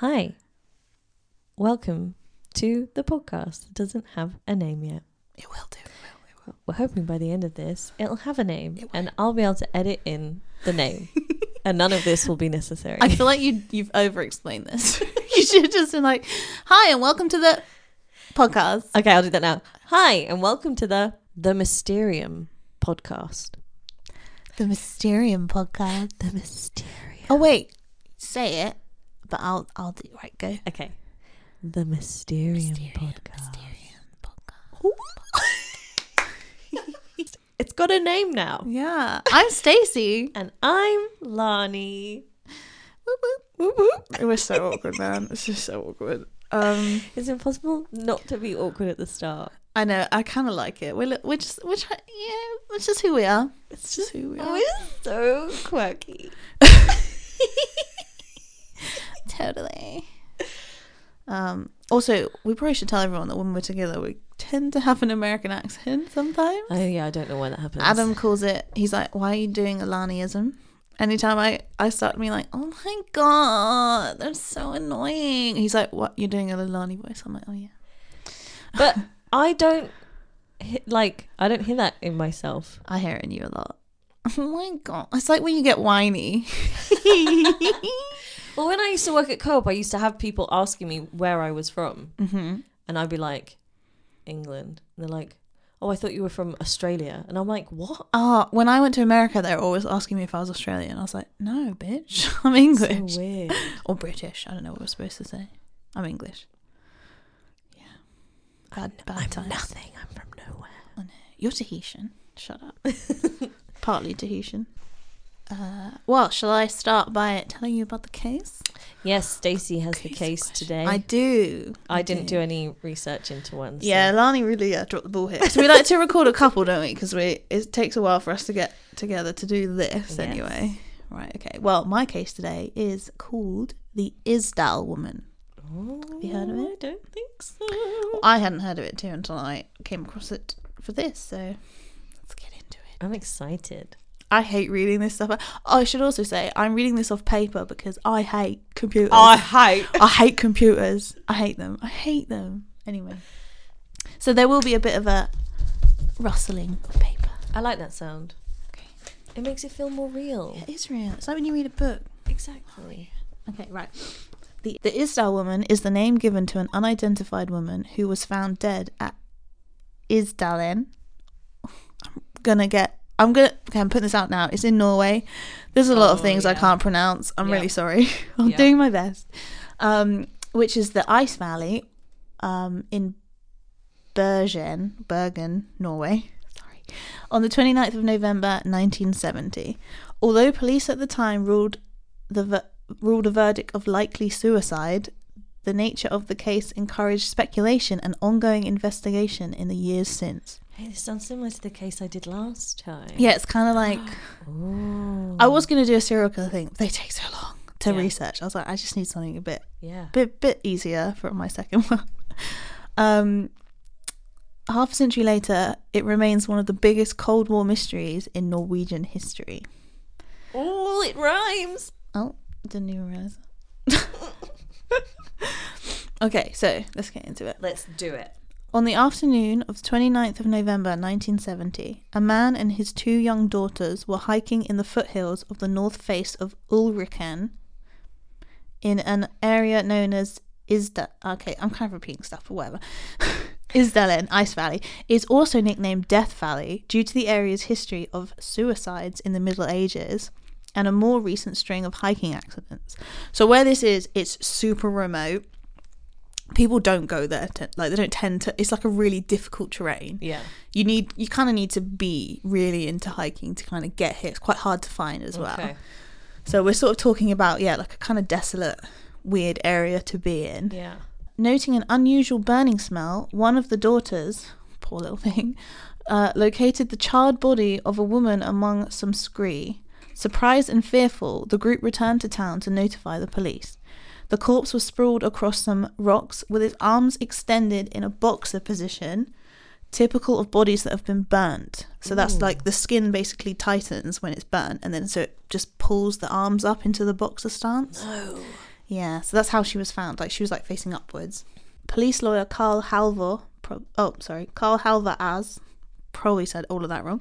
Hi, welcome to the podcast that doesn't have a name yet. It will do. It will. We're hoping by the end of this it'll have a name and I'll be able to edit in the name and none of this will be necessary. I feel like you've over-explained this. You should just been like, hi and welcome to the podcast. Okay, I'll do that now. Hi and welcome to the Mysterium podcast. The Mysterium podcast. The Mysterium. Oh, wait. Say it. But I'll do it. Right, go. Okay. The Mysterium podcast. Mysterium podcast. It's got a name now. Yeah. I'm Stacey. And I'm Lani. Whoop, whoop. It was so awkward, man. It's just so awkward. It's impossible not to be awkward at the start. I know. I kind of like it. We're just who we are. It's just who we are. We're so quirky. Totally. Also, we probably should tell everyone that when we're together, we tend to have an American accent sometimes. Oh yeah, I don't know why that happens. Adam calls it. He's like, "Why are you doing a Laniism?" Anytime I start to be like, "Oh my god, that's so annoying." He's like, "What? You're doing a Lani voice?" I'm like, "Oh yeah." But I don't hear that in myself. I hear it in you a lot. Oh my god, it's like when you get whiny. Well, when I used to work at Co-op, I used to have people asking me where I was from. Mm-hmm. And I'd be like, England. And they're like, oh, I thought you were from Australia. And I'm like, what? Oh, when I went to America, they were always asking me if I was Australian. I was like, no, bitch, I'm English. So weird. Or British. I don't know what we're supposed to say. I'm English. Yeah. Bad times. I'm nothing. I'm from nowhere. I know. You're Tahitian. Shut up. Partly Tahitian. Well, shall I start by telling you about the case? Yes, Stacey has the case today. I do. I didn't do any research into one. So. Yeah, Lani really dropped the ball here. So we like to record a couple, don't we? Because it takes a while for us to get together to do this anyway. Right, okay. Well, my case today is called the Isdal Woman. Oh, have you heard of it? I don't think so. Well, I hadn't heard of it too until I came across it for this. So let's get into it. I'm excited. I hate reading this stuff. I should also say I'm reading this off paper because I hate computers. I hate computers. I hate them. Anyway. So there will be a bit of a rustling of paper. I like that sound. Okay. It makes it feel more real. Yeah, it is real. It's like when you read a book. Exactly. Okay, right. The Isdal woman is the name given to an unidentified woman who was found dead at Isdalen. Okay, I'm putting this out now. It's in Norway. There's a lot of things I can't pronounce. I'm really sorry. I'm doing my best. Which is the Ice Valley in Bergen, Norway. Sorry. On the 29th of November, 1970. Although police at the time ruled a verdict of likely suicide, the nature of the case encouraged speculation and ongoing investigation in the years since. Hey, this sounds similar to the case I did last time. Yeah, it's kind of like... I was going to do a serial killer thing. They take so long to research. I was like, I just need something a bit easier for my second one. Half a century later, it remains one of the biggest Cold War mysteries in Norwegian history. Oh, it rhymes! Oh, didn't even realise that. Okay, so let's get into it. Let's do it. On the afternoon of the 29th of November 1970, a man and his two young daughters were hiking in the foothills of the north face of Ulriken in an area known as Isdal. Okay, I'm kind of repeating stuff, but whatever. Isdalen, Ice Valley, is also nicknamed Death Valley due to the area's history of suicides in the Middle Ages and a more recent string of hiking accidents. So where this is, it's super remote. People don't go there, they don't tend to. It's like a really difficult terrain. Yeah, you kind of need to be really into hiking to kind of get here. It's quite hard to find as well. So we're sort of talking about like a kind of desolate, weird area to be in. Yeah. Noting an unusual burning smell, one of the daughters, poor little thing, located the charred body of a woman among some scree. Surprised and fearful, the group returned to town to notify the police. The corpse was sprawled across some rocks with its arms extended in a boxer position, typical of bodies that have been burnt. So that's like the skin basically tightens when it's burnt, and then so it just pulls the arms up into the boxer stance. No. Yeah, so that's how she was found. Like, she was, like, facing upwards. Police lawyer Carl Halvor... Carl Halvor as... Probably said all of that wrong.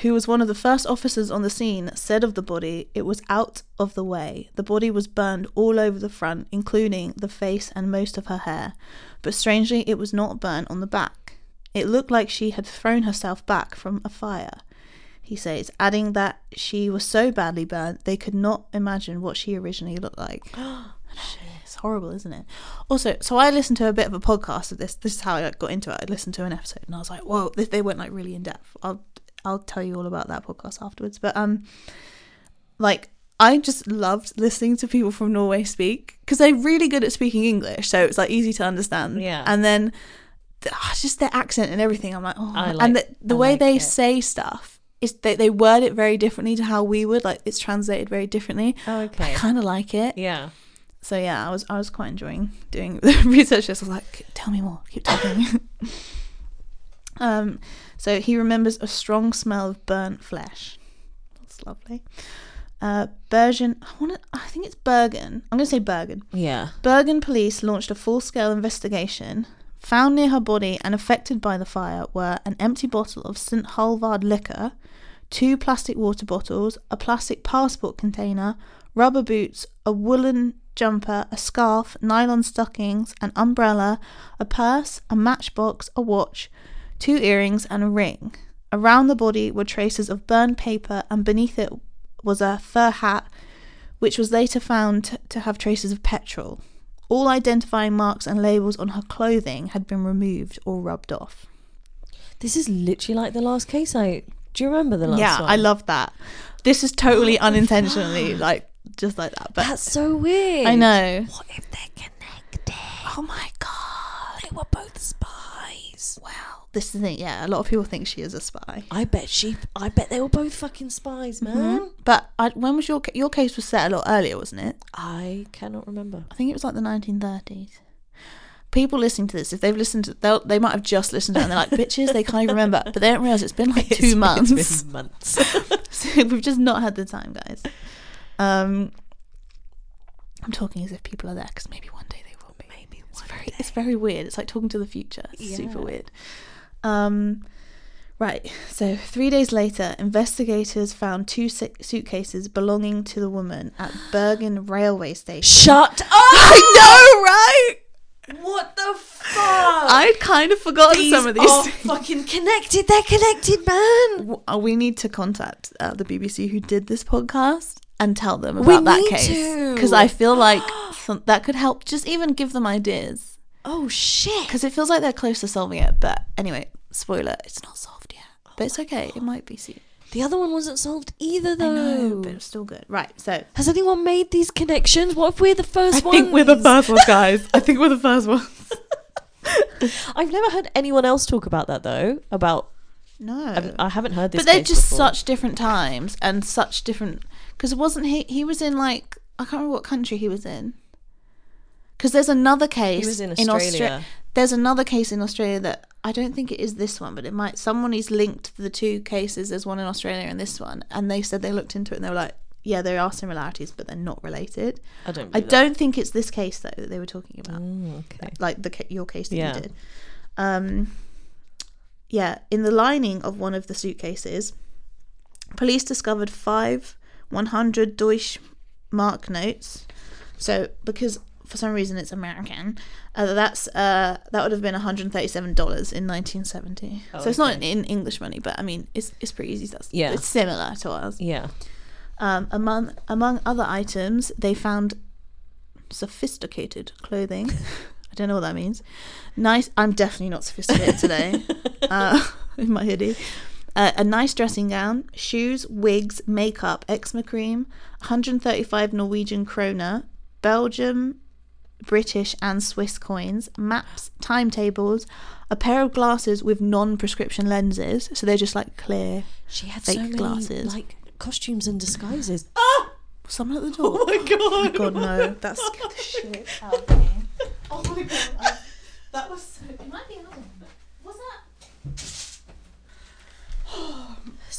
Who was one of the first officers on the scene, said of the body, it was out of the way. The body was burned all over the front, including the face and most of her hair. But strangely, it was not burnt on the back. It looked like she had thrown herself back from a fire, he says, adding that she was so badly burnt, they could not imagine what she originally looked like. Shit. It's horrible, isn't it? Also, so I listened to a bit of a podcast of this. This is how I got into it. I listened to an episode and I was like, whoa, they went like really in depth. I'll tell you all about that podcast afterwards. But like, I just loved listening to people from Norway speak, because they're really good at speaking English, so it's like easy to understand. Yeah. And then just their accent and everything, I'm like, oh, and the way they say stuff is they word it very differently to how we would. Like, it's translated very differently. Oh, okay. I kind of like it. Yeah. So yeah, I was quite enjoying doing the research. I was like, tell me more. Keep talking. So he remembers a strong smell of burnt flesh. That's lovely. Bergen, I think it's Bergen. I'm going to say Bergen. Yeah. Bergen police launched a full-scale investigation. Found near her body and affected by the fire were an empty bottle of St. Halvard liquor, 2 plastic water bottles, a plastic passport container, rubber boots, a woolen jumper, a scarf, nylon stockings, an umbrella, a purse, a matchbox, a watch, 2 earrings and a ring. Around the body were traces of burned paper, and beneath it was a fur hat, which was later found to have traces of petrol. All identifying marks and labels on her clothing had been removed or rubbed off. This is literally like the last case. Do you remember the last one? Yeah, I love that. This is totally unintentionally, like, just like that. But that's so weird. I know. What if they're connected? Oh my god, they were both spies. Wow, this is it. Yeah, a lot of people think she is a spy. I bet they were both fucking spies, man. Mm-hmm. But when was your case was set a lot earlier, wasn't it? I cannot remember. I think it was like the 1930s. People listening to this, if they've listened to, they might have just listened to it and they're like, bitches, they can't even remember. But they don't realise it's been like 2 months. It's been months. So we've just not had the time, guys. I'm talking as if people are there, because maybe one day they will be. Maybe one day. It's very weird. It's like talking to the future. It's super weird. Right. So 3 days later, investigators found 2 suitcases belonging to the woman at Bergen railway station. Shut up! I know, right? What the fuck? I'd kind of forgotten some of these things. Fucking connected. They're connected, man. We need to contact the BBC who did this podcast and tell them about that case, because I feel like that could help. Just even give them ideas. Oh shit! Because it feels like they're close to solving it. But anyway, spoiler: it's not solved yet. Oh, but it's okay. God. It might be soon. The other one wasn't solved either, though. I know, but it's still good. Right, so... Has anyone made these connections? What if we're the first ones? I think we're the first ones, guys. I think we're the first ones. I've never heard anyone else talk about that, though. About... No. I haven't heard this. But they're just such different times and such different... Because wasn't he... He was in, like... I can't remember what country he was in. Because there's another case... He was in Australia. There's another case in Australia that... I don't think it is this one, but it might. Someone is linked the 2 cases. There's one in Australia and this one, and they said they looked into it and they were like, "Yeah, there are similarities, but they're not related." I don't think it's this case though that they were talking about. Oh, okay. Like your case that you did. In the lining of one of the suitcases, police discovered 5 100 Deutsche Mark notes. So because. For some reason, it's American. That would have been $137 in 1970. Oh, so it's not in English money, but I mean, it's pretty easy. It's similar to ours. Yeah. Among other items, they found sophisticated clothing. I don't know what that means. Nice. I'm definitely not sophisticated today. In my hoodie. A nice dressing gown, shoes, wigs, makeup, eczema cream, 135 Norwegian kroner, Belgium. British and Swiss coins, maps, timetables, a pair of glasses with non-prescription lenses, so they're just like clear. She had fake so many glasses, like costumes and disguises. Ah! Someone at the door. Oh my god! Oh my god, no! That scared the shit out of me. Oh my god! That was so. It might be another one. Was that?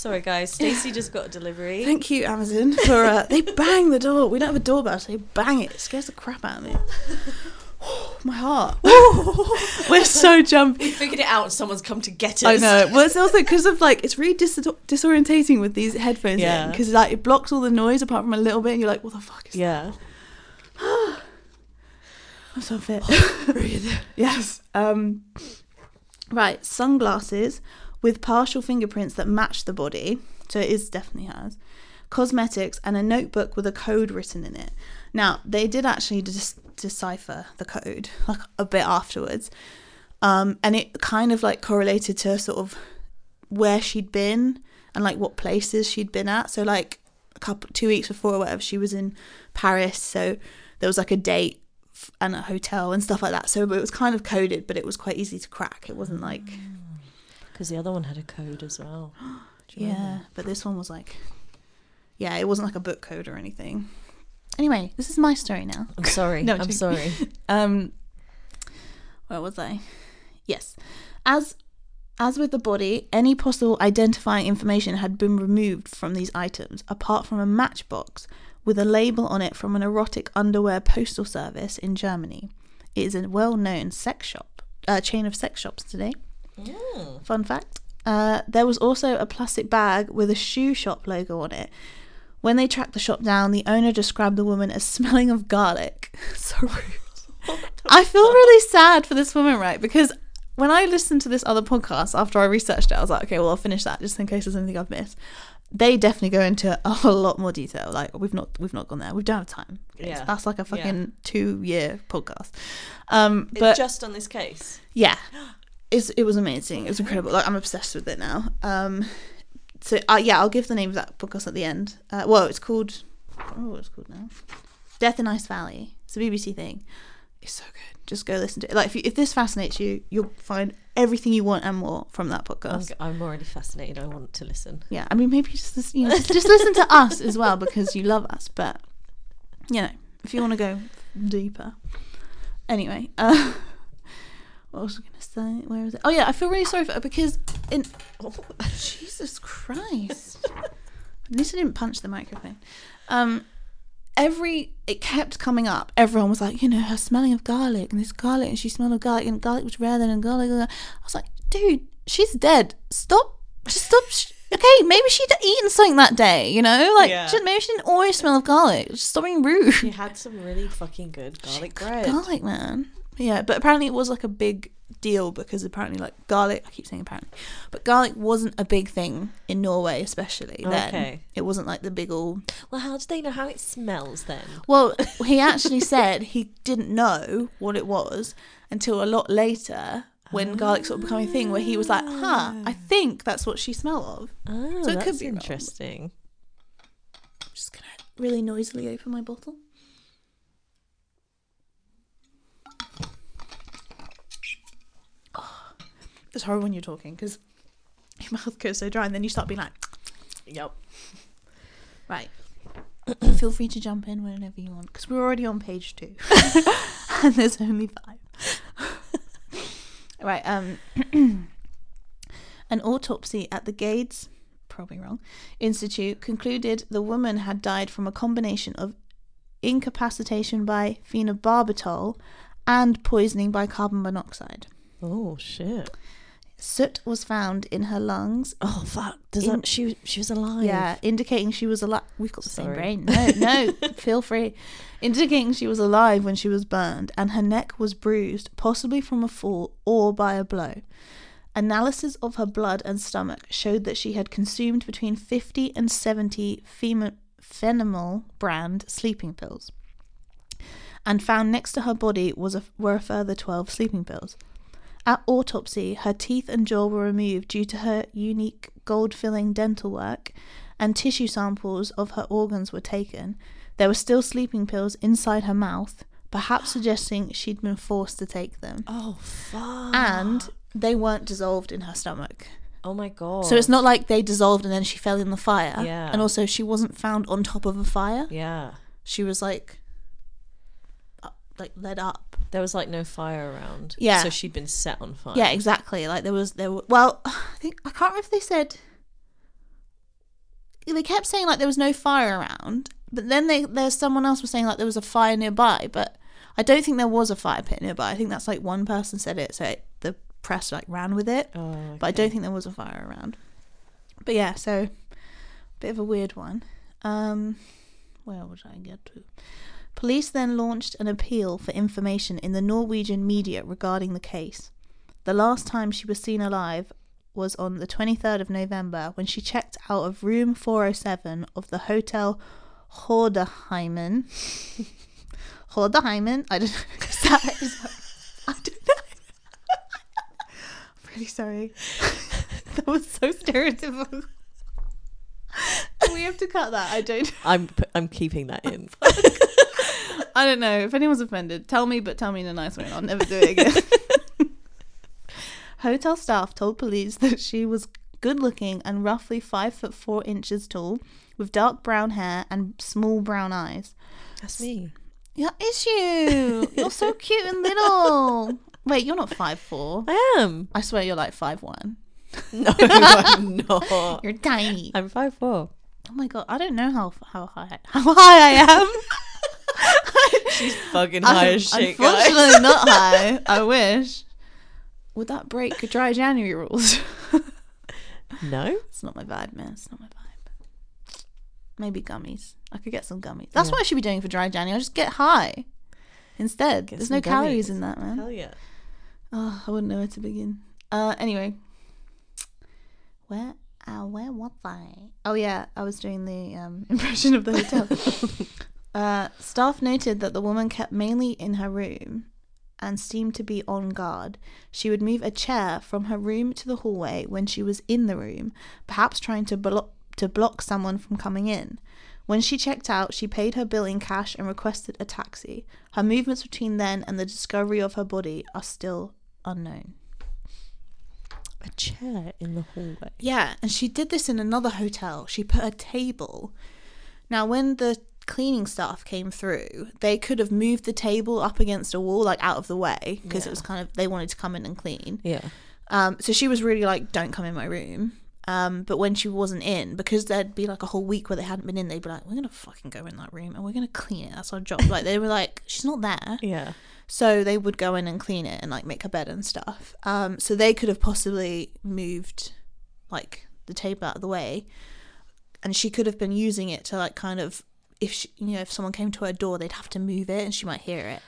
Sorry, guys. Stacey just got a delivery. Thank you, Amazon, for... they bang the door. We don't have a doorbell, so they bang it. It scares the crap out of me. Oh, my heart. We're so jumpy. We figured it out and someone's come to get us. I know. Well, it's also because of, like, it's really disorientating with these headphones in, because, like, it blocks all the noise apart from a little bit, and you're like, what the fuck is that? I'm so fit. Breathe. Yes. Right, sunglasses with partial fingerprints that match the body. So it is definitely hers. Cosmetics and a notebook with a code written in it. Now, they did actually decipher the code, like, a bit afterwards. And it kind of, like, correlated to sort of where she'd been and, like, what places she'd been at. So, like, 2 weeks before or whatever, she was in Paris. So there was, like, a date and a hotel and stuff like that, so it was kind of coded, but it was quite easy to crack. It wasn't like, because the other one had a code as well. But this one was like, it wasn't like a book code or anything. Anyway, this is my story now. I'm sorry. No, I'm sorry. Where was I? Yes. As with the body, any possible identifying information had been removed from these items, apart from a matchbox with a label on it from an erotic underwear postal service in Germany. It is a well-known chain of sex shops today. Mm. Fun fact. There was also a plastic bag with a shoe shop logo on it. When they tracked the shop down, the owner described the woman as smelling of garlic. So rude. I feel really sad for this woman, right? Because when I listened to this other podcast after I researched it, I was like, okay, well, I'll finish that just in case there's anything I've missed. They definitely go into a whole lot more detail. Like, we've not gone there. We don't have time. Yeah. So that's like a fucking 2-year podcast. But just on this case. Yeah. It was amazing. It was incredible. Like, I'm obsessed with it now. I'll give the name of that podcast at the end. It's called... I don't know what it's called now. Death in Ice Valley. It's a BBC thing. It's so good. Just go listen to it. Like, if this fascinates you, you'll find everything you want and more from that podcast. I'm already fascinated. I want to listen. Yeah, I mean, maybe just listen to us as well, because you love us. But, you know, if you want to go deeper. Anyway, what was I going to say? Where is it? Oh, yeah, I feel really sorry for her because Jesus Christ. At least I didn't punch the microphone. It kept coming up. Everyone was like, you know, her smelling of garlic, and this garlic, and she smelled of garlic, and garlic was red, and garlic. I was like, dude, she's dead. Stop. Okay, maybe she'd eaten something that day, you know? Like, maybe she didn't always smell of garlic. Just stop being rude. She had some really fucking good garlic bread. Garlic, man. Yeah, but apparently it was like a big deal because apparently, like, garlic, I keep saying apparently, but garlic wasn't a big thing in Norway, especially then. Okay. It wasn't like the big old... Well, how do they know how it smells then? Well, he actually said he didn't know what it was until a lot later when garlic sort of became a thing where he was like, I think that's what she smelled of. Oh, so it could be interesting. Wrong. I'm just going to really noisily open my bottle. It's horrible when you're talking because your mouth goes so dry and then you start being like, yep. Right. Feel free to jump in whenever you want because we're already on page 2 and there's only 5. Right. An autopsy at the Gades, probably wrong, Institute concluded the woman had died from a combination of incapacitation by phenobarbital and poisoning by carbon monoxide. Oh, shit. Soot was found in her lungs. Oh, fuck. She was alive. Yeah, indicating she was alive. We've got the same brain. No, feel free. Indicating she was alive when she was burned, and her neck was bruised, possibly from a fall or by a blow. Analysis of her blood and stomach showed that she had consumed between 50 and 70 Phenymal brand sleeping pills. And found next to her body were a further 12 sleeping pills. At autopsy, her teeth and jaw were removed due to her unique gold-filling dental work, and tissue samples of her organs were taken. There were still sleeping pills inside her mouth, perhaps suggesting she'd been forced to take them. Oh, fuck. And they weren't dissolved in her stomach. Oh, my God. So it's not like they dissolved and then she fell in the fire. Yeah. And also, she wasn't found on top of a fire. Yeah. She was like led up. There was like no fire around. Yeah. So she'd been set on fire. Yeah, exactly. Like there were, I can't remember if they said they kept saying like there was no fire around, but then there's someone else was saying like there was a fire nearby, but I don't think there was a fire pit nearby. I think that's like one person said it, so the press like ran with it. Oh, okay. But I don't think there was a fire around. But yeah, so bit of a weird one. Where would I get to? Police then launched an appeal for information in the Norwegian media regarding the case. The last time she was seen alive was on the 23rd of November when she checked out of room 407 of the Hotel Hordeheimen. Hordeheimen? I don't know, because that is... I don't know. I'm really sorry. That was so stereotypical. We have to cut that. I don't know. I'm keeping that in. I don't know. If anyone's offended, tell me, but tell me in a nice way and I'll never do it again. Hotel staff told police that she was good looking and roughly 5'4" tall, with dark brown hair and small brown eyes. That's me. Yeah, it's you. You're so cute and little. Wait, you're not 5'4". I am. I swear you're like 5'1". No, I'm not. You're tiny. I'm 5'4". Oh my god, I don't know how high I am. She's fucking high as shit. Unfortunately, guys. Not high. I wish. Would that break dry January rules? No, it's not my vibe, man. It's not my vibe. Maybe gummies. I could get some gummies. That's what I should be doing for dry January. I'll just get high instead. There's no calories in that, man. Hell yeah. Oh, I wouldn't know where to begin. Anyway. Where was I? Oh yeah, I was doing the impression of the hotel. Staff noted that the woman kept mainly in her room and seemed to be on guard. She would move a chair from her room to the hallway when she was in the room, perhaps trying to block someone from coming in. When she checked out, she paid her bill in cash and requested a taxi. Her movements between then and the discovery of her body are still unknown. A chair in the hallway. Yeah, and she did this in another hotel. She put a table. Now, when the cleaning staff came through, they could have moved the table up against a wall, like out of the way, because it was kind of, they wanted to come in and clean. Yeah. So she was really like, don't come in my room. But when she wasn't in, because there'd be like a whole week where they hadn't been in, they'd be like, we're going to fucking go in that room and we're going to clean it. That's our job. Like, they were like, she's not there. Yeah. So they would go in and clean it and like make her bed and stuff. So they could have possibly moved like the table out of the way, and she could have been using it to like kind of, if she, you know, if someone came to her door, they'd have to move it and she might hear it.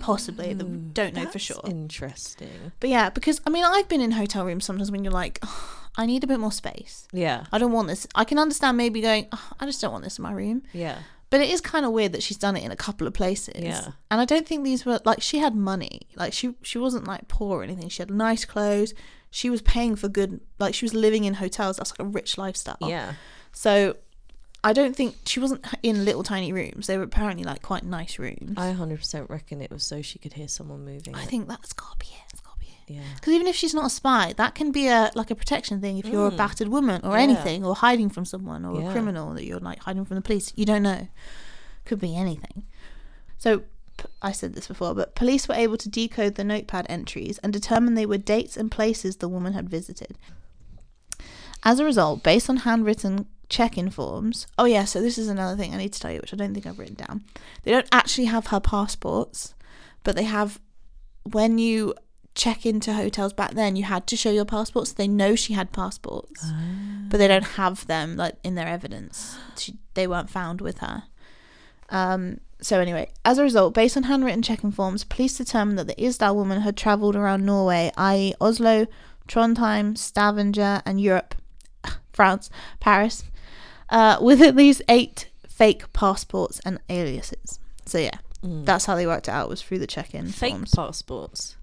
Possibly. Don't know for sure. Interesting. But yeah, because I mean, I've been in hotel rooms sometimes when you're like, oh, I need a bit more space. Yeah. I don't want this. I can understand maybe going, oh, I just don't want this in my room. Yeah. But it is kind of weird that she's done it in a couple of places. Yeah. And I don't think these were like, she had money. Like she wasn't like poor or anything. She had nice clothes. She was paying for good, like she was living in hotels. That's like a rich lifestyle. Yeah. So I don't think she wasn't in little tiny rooms. They were apparently like quite nice rooms. I 100% reckon it was so she could hear someone moving. I think that's got to be it. It's got to be it. Yeah. Because even if she's not a spy, that can be a like a protection thing. If you're a battered woman or anything, or hiding from someone, or a criminal that you're like hiding from the police, you don't know. Could be anything. So I said this before, but police were able to decode the notepad entries and determine they were dates and places the woman had visited. As a result, based on handwritten check-in forms. Oh yeah, so this is another thing I need to tell you, which I don't think I've written down. They don't actually have her passports, but they have, when you check into hotels back then, you had to show your passports. They know she had passports, but they don't have them like in their evidence. They weren't found with her. So anyway, as a result, based on handwritten check-in forms, police determined that the Isdal woman had travelled around Norway, i.e. Oslo, Trondheim, Stavanger, and Europe, France, Paris, with at least 8 fake passports and aliases. So yeah, that's how they worked it out, was through the check-in fake forms. Passports?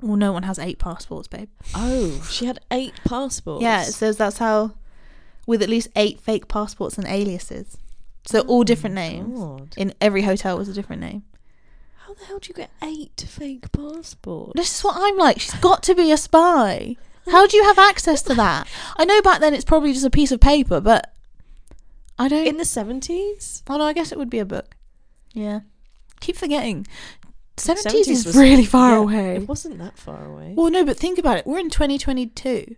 Well, no one has 8 passports, babe. Oh, she had 8 passports? Yeah, it says that's how, with at least 8 fake passports and aliases. So all different names. God. In every hotel was a different name. How the hell do you get 8 fake passports? This is what I'm like, she's got to be a spy. How do you have access to that? I know back then it's probably just a piece of paper, but I don't... In the 70s? Oh no, I guess it would be a book. Yeah. Keep forgetting. 70s is really far away. It wasn't that far away. Well, no, but think about it. We're in 2022.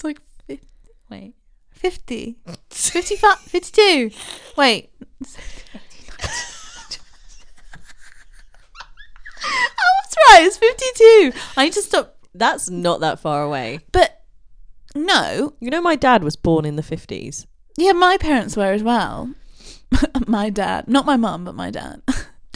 It's like 50. Wait. 50. 55. 52. Wait. Right, it's 52. I need to stop. That's not that far away. But no, you know, my dad was born in the 50s. Yeah, my parents were as well. My dad, not my mum, but my dad.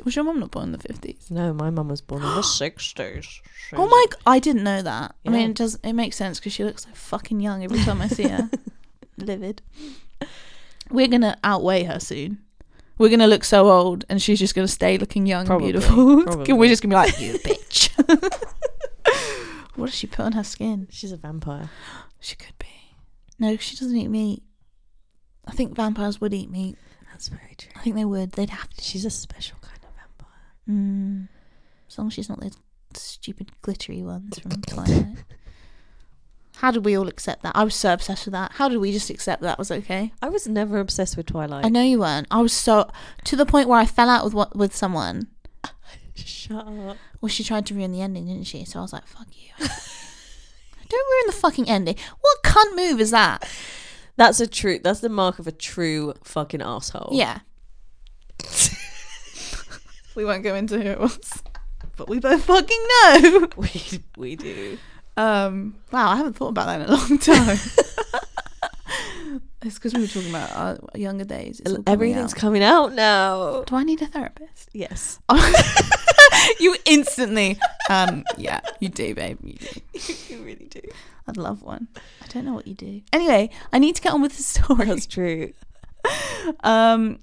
Was your mum not born in the 50s? No, my mum was born in the 60s. Oh my! I didn't know that. Yeah. I mean, it makes sense because she looks so fucking young every time I see her. Livid. We're gonna outweigh her soon. We're going to look so old and she's just going to stay looking young and beautiful. We're just going to be like, you bitch. What does she put on her skin? She's a vampire. She could be. No, she doesn't eat meat. I think vampires would eat meat. That's very true. I think they would. They'd have to. She's a special kind of vampire. Mm. As long as she's not those stupid glittery ones from Twilight. How did we all accept that? I was so obsessed with that. How did we just accept that was okay? I was never obsessed with Twilight. I know you weren't. I was so... To the point where I fell out with someone. Shut up. Well, she tried to ruin the ending, didn't she? So I was like, fuck you. Don't ruin the fucking ending. What cunt move is that? That's the mark of a true fucking asshole. Yeah. We won't go into who it was. But we both fucking know. We do. Wow, I haven't thought about that in a long time. It's because we were talking about our younger days. Everything's coming out now. Do I need a therapist? Yes. You instantly. Yeah, you do, babe. You do. You really do. I'd love one. I don't know what you do. Anyway, I need to get on with the story. That's true. Blah,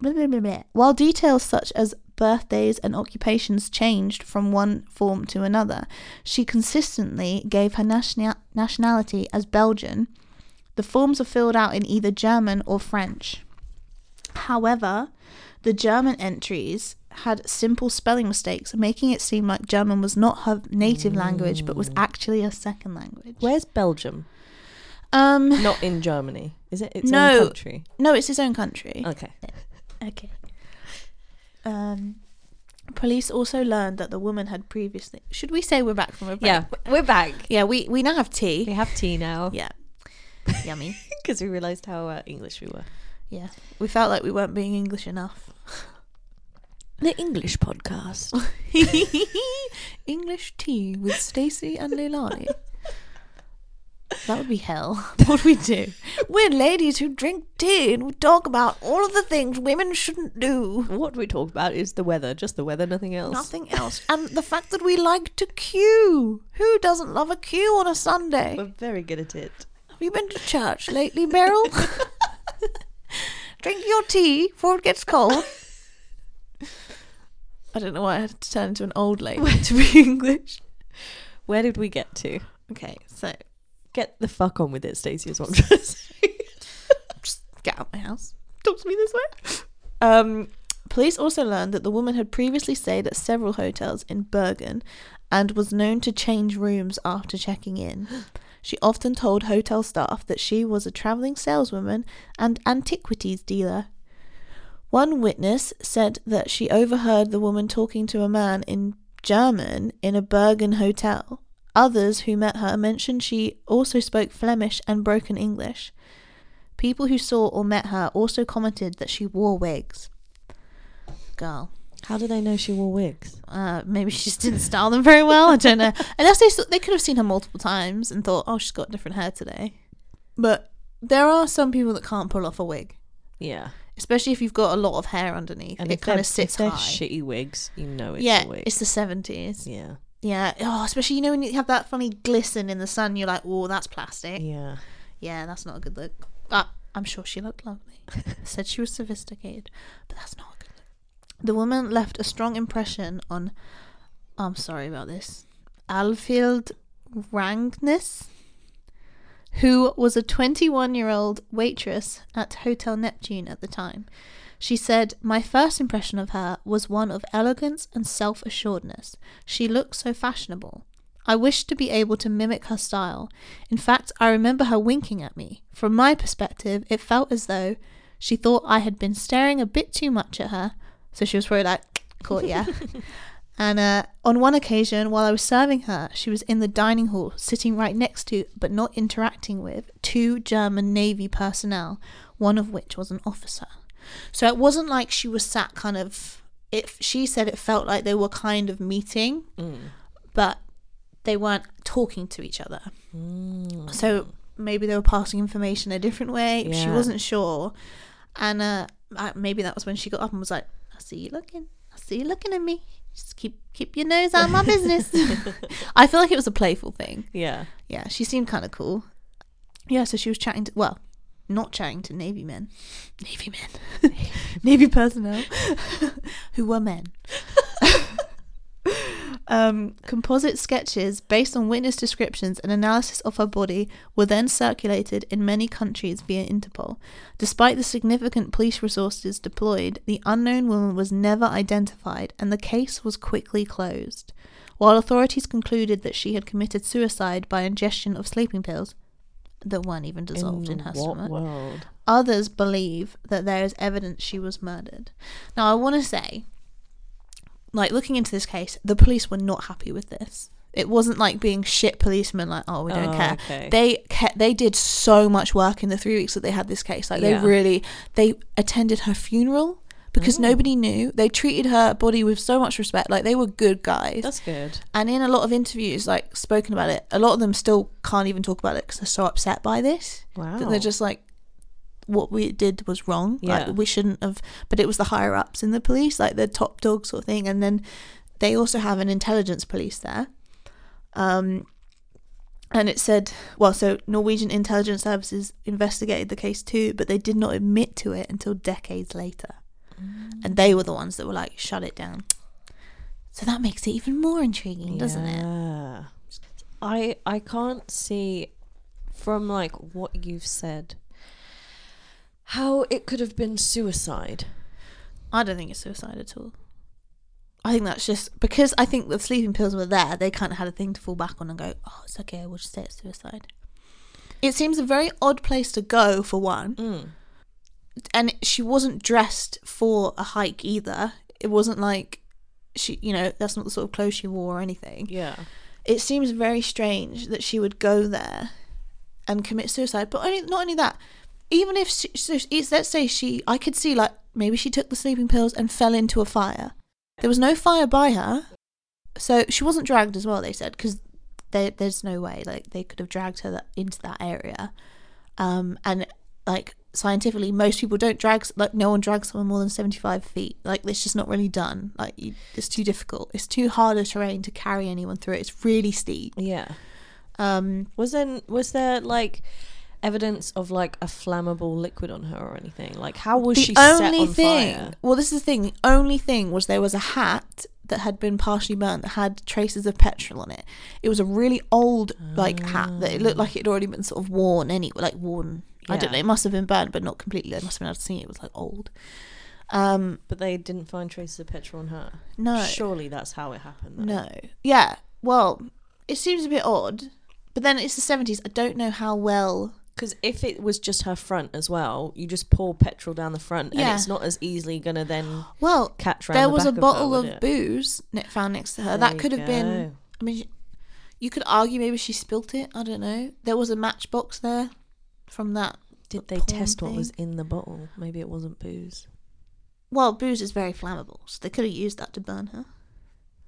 blah, blah, blah. While details such as birthdays and occupations changed from one form to another, she consistently gave her nationality as Belgian. The forms are filled out in either German or French. However, the German entries had simple spelling mistakes, making it seem like German was not her native language, but was actually her second language. Where's Belgium? Not in Germany. Is it its own country? No, it's its own country. Okay. Okay. Police also learned that the woman had previously... Should we say we're back from a break? Yeah, we're back. Yeah, we now have tea. We have tea now. Yeah. Yummy. Because we realised how English we were. Yeah. We felt like we weren't being English enough. The English podcast. English tea with Stacey and Leilani. That would be hell. What do we do? We're ladies who drink tea and we talk about all of the things women shouldn't do. What we talk about is the weather. Just the weather, nothing else. Nothing else. And the fact that we like to queue. Who doesn't love a queue on a Sunday? We're very good at it. Have you been to church lately, Beryl? Drink your tea before it gets cold. I don't know why I had to turn into an old lady to be English. Where did we get to? Okay, so... Get the fuck on with it, Stacey, is what I'm trying to say. Just get out of my house. Talk to me this way. Police also learned that the woman had previously stayed at several hotels in Bergen and was known to change rooms after checking in. She often told hotel staff that she was a travelling saleswoman and antiquities dealer. One witness said that she overheard the woman talking to a man in German in a Bergen hotel. Others who met her mentioned she also spoke Flemish and broken English. People who saw or met her also commented that she wore wigs. Girl. How do they know she wore wigs? Maybe she just didn't style them very well. I don't know. Unless they could have seen her multiple times and thought, oh, she's got different hair today. But there are some people that can't pull off a wig. Yeah. Especially if you've got a lot of hair underneath. And it kind of sits high. Shitty wigs, you know it's a wig. Yeah, it's the 70s. Yeah. Yeah, oh, especially, you know, when you have that funny glisten in the sun, you're like, oh, that's plastic. Yeah. Yeah, that's not a good look. I'm sure she looked lovely. Said she was sophisticated, but that's not a good look. The woman left a strong impression on, I'm sorry about this, Alfhild Rangnes, who was a 21-year-old waitress at Hotel Neptune at the time. She said, my first impression of her was one of elegance and self-assuredness. She looked so fashionable. I wished to be able to mimic her style. In fact, I remember her winking at me. From my perspective, it felt as though she thought I had been staring a bit too much at her. So she was probably like, caught ya. And on one occasion, while I was serving her, she was in the dining hall, sitting right next to, but not interacting with, two German Navy personnel, one of which was an officer. So it wasn't like she was sat kind of... she said it felt like they were kind of meeting, but they weren't talking to each other. Mm. So maybe they were passing information a different way. Yeah. She wasn't sure. And maybe that was when she got up and was like, I see you looking at me. Just keep your nose out of my business. I feel like it was a playful thing. Yeah. Yeah, she seemed kind of cool. Yeah, so she was chatting to, well, not chatting to Navy men. Navy personnel who were men. Composite sketches based on witness descriptions and analysis of her body were then circulated in many countries via Interpol. Despite the significant police resources deployed, the unknown woman was never identified, and the case was quickly closed. While authorities concluded that she had committed suicide by ingestion of sleeping pills that weren't even dissolved in her stomach, world? Others believe that there is evidence she was murdered. Now, I want to say, like, looking into this case, the police were not happy with this. It wasn't like being shit policemen, like, oh, we don't care. Okay. They did so much work in the 3 weeks that they had this case. Like, yeah. They attended her funeral because nobody knew. They treated her body with so much respect. Like, they were good guys. That's good. And in a lot of interviews, like, spoken about it, a lot of them still can't even talk about it because they're so upset by this. Wow. That they're just like, what we did was wrong. Yeah. Like, we shouldn't have, but it was the higher ups in the police, like the top dog sort of thing. And then they also have an intelligence police there, and it said, well, so Norwegian intelligence services investigated the case too, but they did not admit to it until decades later. And they were the ones that were like, shut it down. So that makes it even more intriguing, doesn't it? I can't see from like what you've said how it could have been suicide. I don't think it's suicide at all. I think that's just because I think the sleeping pills were there. They kind of had a thing to fall back on and go, oh, it's okay, we'll just say it's suicide. It seems a very odd place to go, for one. Mm. And she wasn't dressed for a hike either. It wasn't like she, you know, that's not the sort of clothes she wore or anything. Yeah. It seems very strange that she would go there and commit suicide. But not only that, even if she, let's say I could see, like, maybe she took the sleeping pills and fell into a fire. There was no fire by her, so she wasn't dragged as well, they said, because there's no way, like, they could have dragged her into that area. And, like, scientifically, most people don't drag, like, no one drags someone more than 75 feet. Like, it's just not really done. Like, it's too difficult. It's too hard a terrain to carry anyone through. It's really steep. Yeah. Was there, like... evidence of like a flammable liquid on her or anything? Like, how was she set on fire? Well, this is the thing. The only thing was there was a hat that had been partially burnt that had traces of petrol on it. It was a really old like hat that it looked like it had already been sort of worn anyway. Like worn. Yeah. I don't know. It must have been burnt, but not completely. They must have been able to see it was like old. But they didn't find traces of petrol on her. No. Surely that's how it happened, though. No. Yeah. Well, it seems a bit odd, but then it's the 70s. I don't know how well. Because if it was just her front as well, you just pour petrol down the front, and it's not as easily going to then catch round the back of her. There was a bottle of booze found next to her. That could have been... I mean, you could argue maybe she spilt it. I don't know. There was a matchbox there from that. Did they test what was in the bottle? Maybe it wasn't booze. Well, booze is very flammable, so they could have used that to burn her.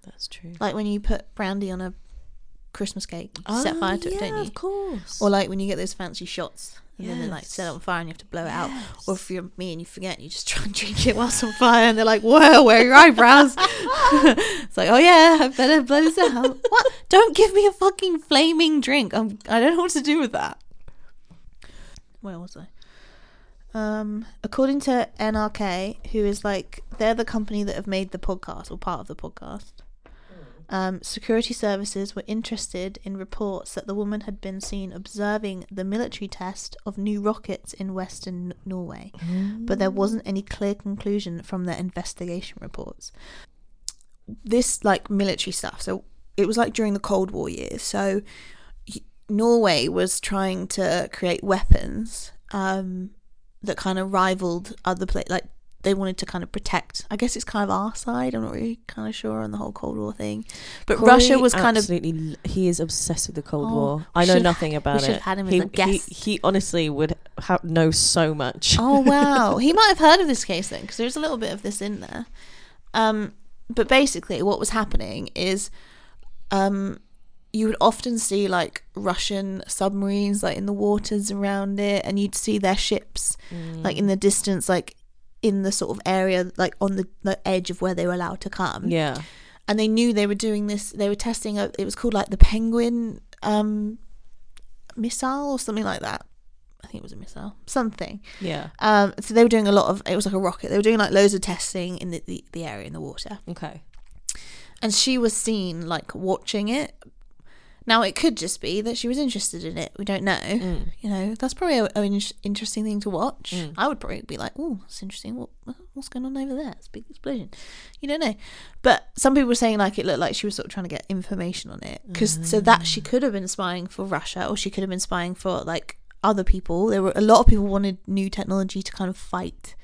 That's true. Like when you put brandy on a Christmas cake, you set fire to it, don't you? Of course. Or like when you get those fancy shots and then they like set it on fire and you have to blow it out. Or if you're me and you forget, you just try and drink it whilst on fire and they're like, whoa, where are your eyebrows? It's like, oh yeah, I better blow this out. What? Don't give me a fucking flaming drink. I don't know what to do with that. Where was I? According to NRK, who is like, they're the company that have made the podcast or part of the podcast. Security services were interested in reports that the woman had been seen observing the military test of new rockets in Western Norway, but there wasn't any clear conclusion from their investigation reports. This, like, military stuff, so it was like during the Cold War years, so Norway was trying to create weapons that kind of rivaled other places, like they wanted to kind of protect, I guess it's kind of our side, I'm not really kind of sure on the whole Cold War thing, but Corey, Russia was kind of he is obsessed with the Cold War. I know nothing about it. Had him as a guest. He honestly would know so much. Oh wow. He might have heard of this case then, because there's a little bit of this in there. But basically what was happening is you would often see like Russian submarines like in the waters around it, and you'd see their ships like in the distance, like in the sort of area like on the edge of where they were allowed to come. Yeah. And they knew they were doing this, they were testing it was called like the Penguin missile or something like that. I think it was a missile, something. Yeah. So they were doing a lot of, it was like a rocket, they were doing like loads of testing in the area in the water. Okay. And she was seen like watching it. Now it could just be that she was interested in it, we don't know. You know, that's probably an interesting thing to watch. I would probably be like, oh, that's interesting, what's going on over there, it's a big explosion, you don't know. But some people were saying like it looked like she was sort of trying to get information on it, because so that she could have been spying for Russia, or she could have been spying for like other people. There were a lot of people wanted new technology to kind of fight.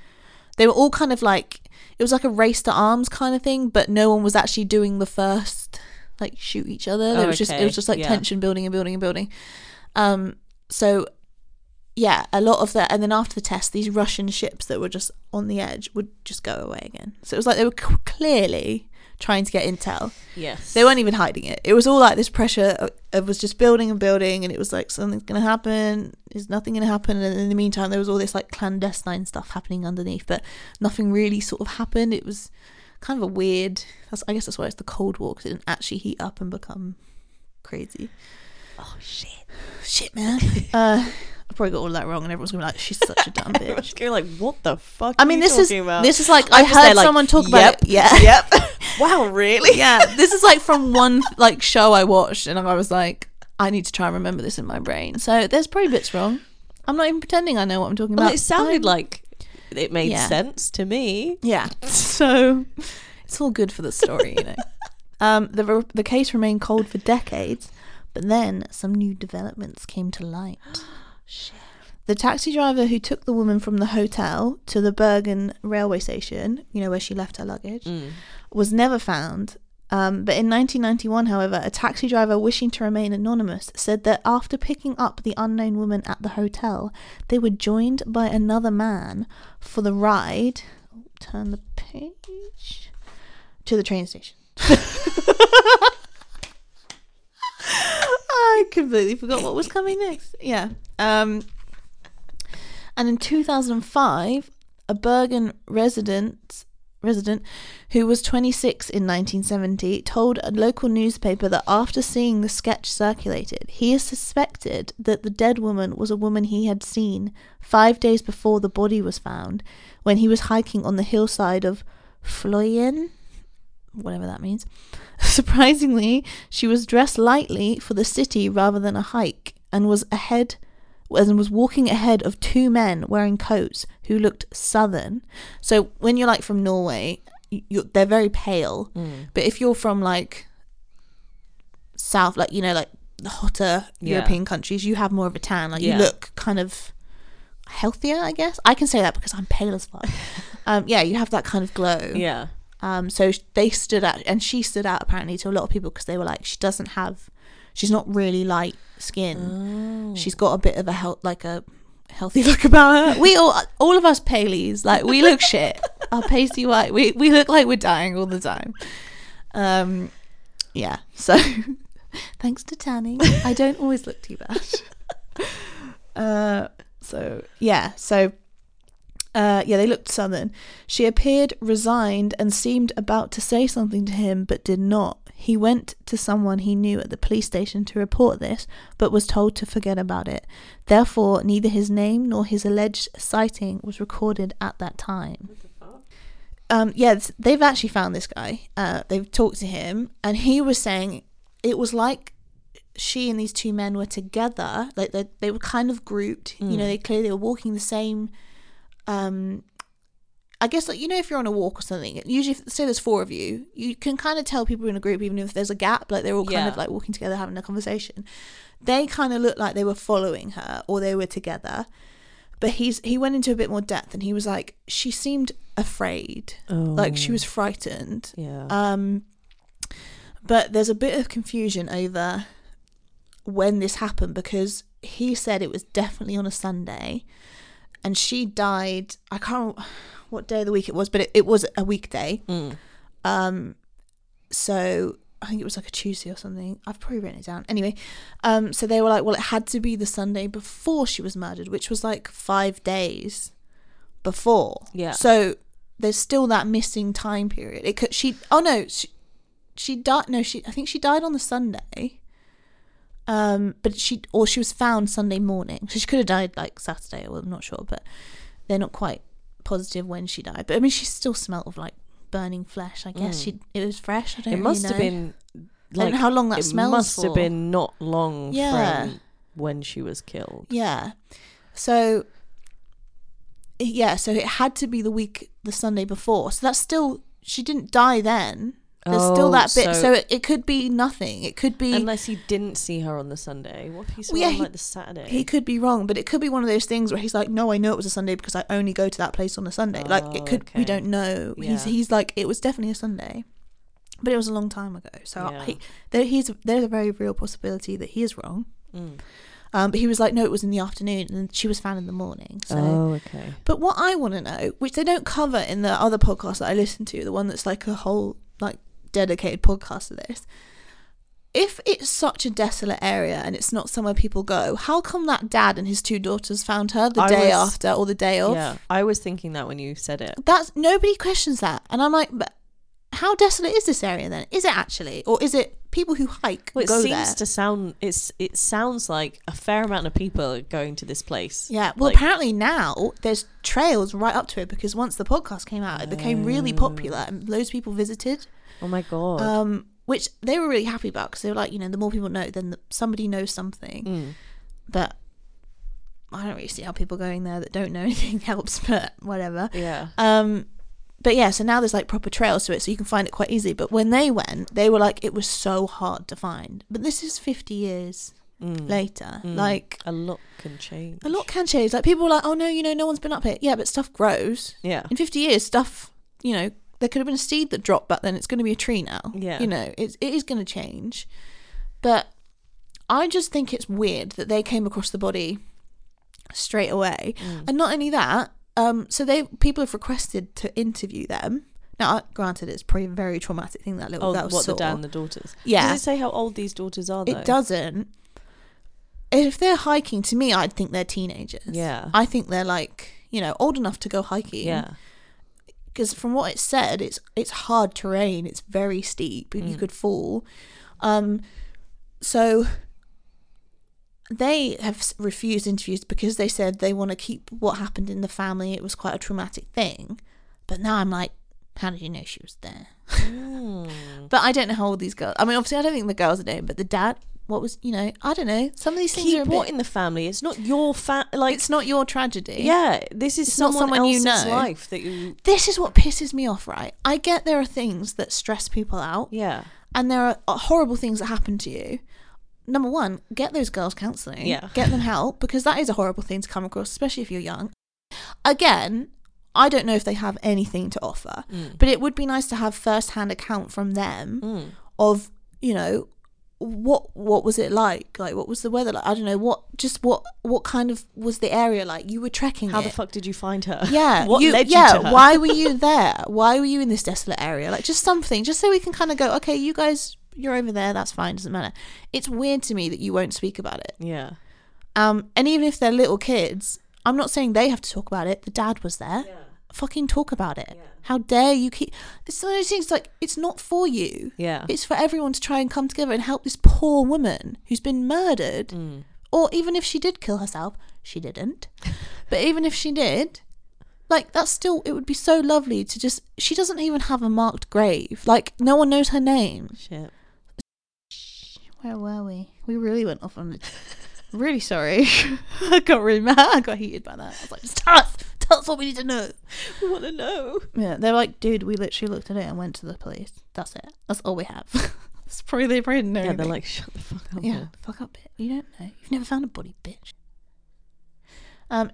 They were all kind of like, it was like a race to arms kind of thing, but no one was actually doing the first like shoot each other. It was just like tension building and building and building. So yeah, a lot of that. And then after the test, these Russian ships that were just on the edge would just go away again. So it was like they were clearly trying to get intel. Yes, they weren't even hiding it. It was all like this pressure. It was just building and building, and it was like something's gonna happen, is nothing gonna happen. And in the meantime there was all this like clandestine stuff happening underneath, but nothing really sort of happened. It was kind of a weird, I guess that's why it's the Cold War, because it didn't actually heat up and become crazy. Oh shit man. I probably got all that wrong, and everyone's gonna be like, she's such a dumb bitch. Everyone's gonna be like, what the fuck I mean, this is like, I heard someone talk about it. Yep. Wow, really? Yeah, this is like from one like show I watched, and I was like, I need to try and remember this in my brain. So there's probably bits wrong. I'm not even pretending I know what I'm talking about. Well, it sounded like it made sense to me. Yeah. So it's all good for the story, you know. The case remained cold for decades, but then some new developments came to light. Shit. The taxi driver who took the woman from the hotel to the Bergen railway station, you know, where she left her luggage, was never found. But in 1991, however, a taxi driver wishing to remain anonymous said that after picking up the unknown woman at the hotel, they were joined by another man for the ride. Oh, turn the page. To the train station. I completely forgot what was coming next. Yeah. And in 2005, a Bergen resident who was 26 in 1970 told a local newspaper that after seeing the sketch circulated, he is suspected that the dead woman was a woman he had seen 5 days before the body was found, when he was hiking on the hillside of Fløyen, whatever that means. Surprisingly, she was dressed lightly for the city rather than a hike, and was walking ahead of two men wearing coats who looked southern. So when you're like from Norway, they're very pale, but if you're from like south, like, you know, like the hotter European countries, you have more of a tan, like you look kind of healthier, I guess. I can say that because I'm pale as fuck. You have that kind of glow. So they stood out, and she stood out apparently to a lot of people, because they were like, she's not really light skin. Oh. She's got a bit of a healthy look about her. We all of us paleys, like we look shit. Our pasty white, we look like we're dying all the time. So thanks to tanning, I don't always look too bad. They looked southern. She appeared resigned and seemed about to say something to him, but did not. He went to someone he knew at the police station to report this, but was told to forget about it. Therefore, neither his name nor his alleged sighting was recorded at that time. What the fuck? They've actually found this guy. They've talked to him, and he was saying it was like she and these two men were together. Like they were kind of grouped. You know, they were walking the same. I guess, like, you know, if you're on a walk or something, usually, say there's four of you, you can kind of tell people in a group, even if there's a gap, like they're all kind of like walking together, having a conversation. They kind of looked like they were following her, or they were together. But he went into a bit more depth, and he was like, she seemed afraid. Oh. Like, she was frightened. Yeah. But there's a bit of confusion over when this happened, because he said it was definitely on a Sunday, and she died, I can't remember what day of the week it was, but it was a weekday. Mm. So I think it was like a Tuesday or something. I've probably written it down. Anyway, so they were like, well, it had to be the Sunday before she was murdered, which was like 5 days before. Yeah. So there's still that missing time period. It could, she, oh no, she died, no, she, I think she died on the Sunday. But she was found Sunday morning. So she could have died like Saturday, or I'm not sure, but they're not quite positive when she died. But I mean, she still smelled of like burning flesh, I guess. Mm. It was fresh. I don't really know. It must have been like, I don't know how long that smells for. It must have been not long from when she was killed. Yeah. So yeah, so it had to be the Sunday before. So that's still, she didn't die then. There's still that bit, so it could be nothing. It could be, unless he didn't see her on the Sunday. What if he saw her on like the Saturday? He could be wrong, but it could be one of those things where he's like, "No, I know it was a Sunday because I only go to that place on a Sunday." Like it could, we don't know. Yeah. He's like, it was definitely a Sunday, but it was a long time ago. So there's a very real possibility that he is wrong. Mm. But he was like, "No, it was in the afternoon, and she was found in the morning." So. Oh, okay. But what I want to know, which they don't cover in the other podcast that I listen to, the one that's like a whole like dedicated podcast to this, if it's such a desolate area and it's not somewhere people go, how come that dad and his two daughters found her the day after or the day off? Yeah, I was thinking that when you said it. That's, nobody questions that, and I'm like, but how desolate is this area then? Is it actually, or is it people who hike? Well, it sounds like a fair amount of people are going to this place. Yeah, well, like, apparently now there's trails right up to it, because once the podcast came out, it became really popular and loads of people visited. Oh my god. Which they were really happy about, because they were like, you know, the more people know, then somebody knows something. Mm. But I don't really see how people going there that don't know anything helps, but whatever. Yeah. But yeah, so now there's like proper trails to it, so you can find it quite easy. But when they went, they were like, it was so hard to find. But this is 50 years later. Mm. Like, a lot can change. A lot can change. Like, people were like, oh no, you know, no one's been up here. Yeah, but stuff grows. Yeah. In 50 years, stuff, you know, there could have been a seed that dropped back then. It's going to be a tree now. Yeah. You know, it is going to change. But I just think it's weird that they came across the body straight away. Mm. And not only that, so people have requested to interview them. Now, granted, it's probably a very traumatic thing, that little girl saw. The dad and the daughters. Yeah. Does it say how old these daughters are, though? It doesn't. If they're hiking, to me, I'd think they're teenagers. Yeah. I think they're, like, you know, old enough to go hiking. Yeah. Because from what it said, it's hard terrain. It's very steep, and you could fall. So they have refused interviews because they said they want to keep what happened in the family. It was quite a traumatic thing. But now I'm like, how did you know she was there? Mm. But I don't know how old these girls. I mean, obviously, I don't think the girls are known, but the dad. What was, you know, I don't know. Some of these things are in the family. It's not your like, it's not your tragedy. Yeah, this is someone else's, you know, life that you. This is what pisses me off, right? I get there are things that stress people out. Yeah, and there are horrible things that happen to you. Number one, get those girls counselling. Yeah, get them help, because that is a horrible thing to come across, especially if you're young. Again, I don't know if they have anything to offer, but it would be nice to have first-hand account from them of, you know. What was it like? Like, what was the weather like? I don't know. What kind of was the area like? You were trekking. How the fuck did you find her? Yeah. What led you to her? Why were you there? Why were you in this desolate area? Like, just something, just so we can kind of go, okay, you guys, you're over there. That's fine. Doesn't matter. It's weird to me that you won't speak about it. Yeah. And even if they're little kids, I'm not saying they have to talk about it. The dad was there. Yeah. Fucking talk about it. Yeah. How dare you keep. It's one of those things, like, it's not for you. Yeah. It's for everyone to try and come together and help this poor woman who's been murdered. Mm. Or even if she did kill herself, she didn't. But even if she did, like, that's still, it would be so lovely to just, she doesn't even have a marked grave. Like, no one knows her name. Shit. Where were we? We really went off on it. Really sorry. I got really mad. I got heated by that. I was like, just tell us what we need to know. We want to know. Yeah, they're like, dude, we literally looked at it and went to the police. That's it. That's all we have. It's probably, they probably didn't know. Yeah, anything. They're like, shut the fuck up. Yeah, fuck up, bit. You don't know. You've never found a body, bitch.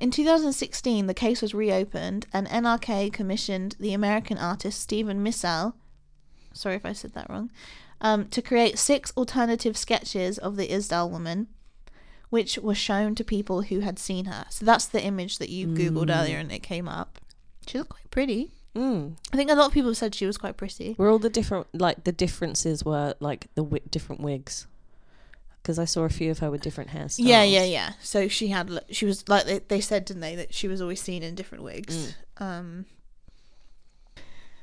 In 2016, the case was reopened, and NRK commissioned the American artist Stephen Missal, sorry if I said that wrong, to create 6 alternative sketches of the Isdal woman, which were shown to people who had seen her. So that's the image that you Googled earlier and it came up. She looked quite pretty. I think a lot of people said she was quite pretty. Were all the different, like, the differences were, like, the different wigs? Because I saw a few of her with different hairstyles. Yeah. So she was, like, they said, didn't they, that she was always seen in different wigs.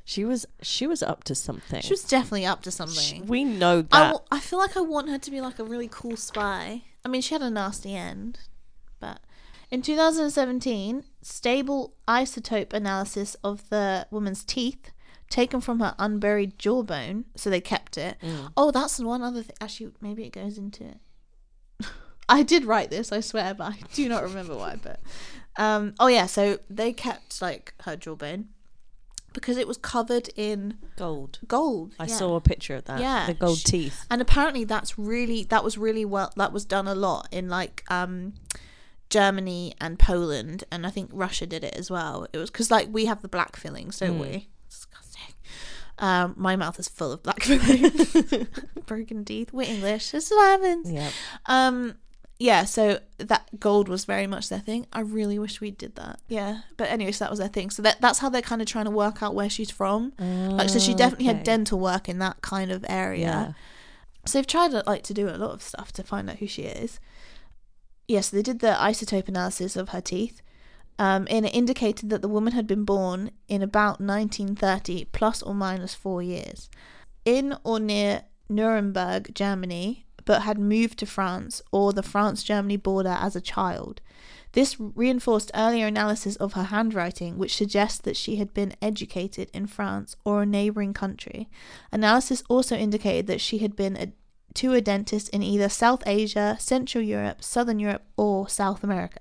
She was up to something. She was definitely up to something. We know that. I feel like I want her to be, like, a really cool spy. I mean, she had a nasty end, but... In 2017, stable isotope analysis of the woman's teeth taken from her unburied jawbone, so they kept it. Oh, that's one other thing. Actually, maybe it goes into it. I did write this, I swear, but I do not remember why. But so they kept, like, her jawbone because it was covered in gold. I saw a picture of that. Yeah, the gold teeth. And apparently that was done a lot in, like, Germany and Poland, and I think Russia did it as well. It was because, like, we have the black fillings, don't we? Disgusting. My mouth is full of black fillings. Broken teeth. We're English. This is what happens. Yeah. So that gold was very much their thing. I really wish we did that. Yeah. But anyway, so that was their thing. So that's how they're kind of trying to work out where she's from. So she definitely had dental work in that kind of area. Yeah. So they've tried, like, to do a lot of stuff to find out who she is. Yes, they did the isotope analysis of her teeth, and it indicated that the woman had been born in about 1930, plus or minus 4 years, in or near Nuremberg, Germany, but had moved to France or the France-Germany border as a child. This reinforced earlier analysis of her handwriting, which suggests that she had been educated in France or a neighbouring country. Analysis also indicated that she had been to a dentist in either South Asia, Central Europe, Southern Europe, or South America.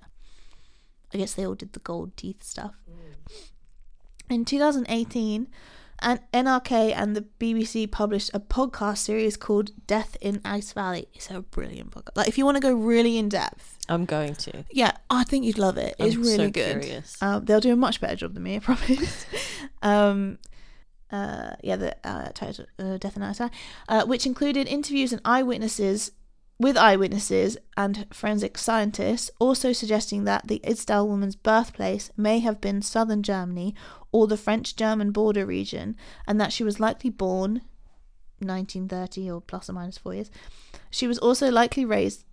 I guess they all did the gold teeth stuff. In 2018, NRK and the BBC published a podcast series called Death in Ice Valley. It's a brilliant podcast. Like, if you want to go really in depth. I'm going to. Yeah, I think you'd love it. It's really good. Curious. They'll do a much better job than me, I promise. Title Death in Ice Valley, which included interviews and eyewitnesses and forensic scientists, also suggesting that the Isdal woman's birthplace may have been southern Germany or the French-German border region, and that she was likely born 1930 or plus or minus 4 years. She was also likely raised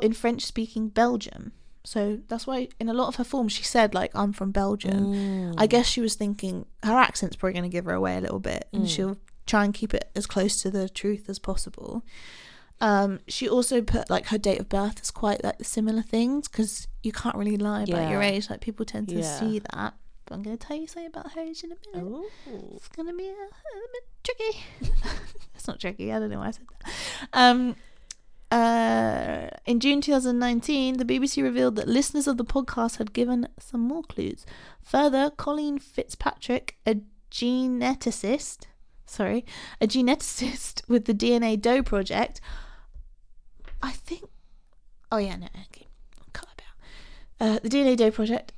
in French-speaking Belgium. So that's why in a lot of her forms she said, like, I'm from Belgium. I guess she was thinking her accent's probably going to give her away a little bit, and she'll try and keep it as close to the truth as possible. She also put, like, her date of birth is quite, like, similar things, because you can't really lie about your age. Like, people tend to see that. But I'm going to tell you something about her age in a minute. Ooh. It's going to be a bit tricky. It's not tricky. I don't know why I said that. In June 2019, the BBC revealed that listeners of the podcast had given some more clues. Further, Colleen Fitzpatrick, a geneticist with the DNA Doe Project, I think... Oh, yeah, no, okay. I'll cut that out. The DNA Doe Project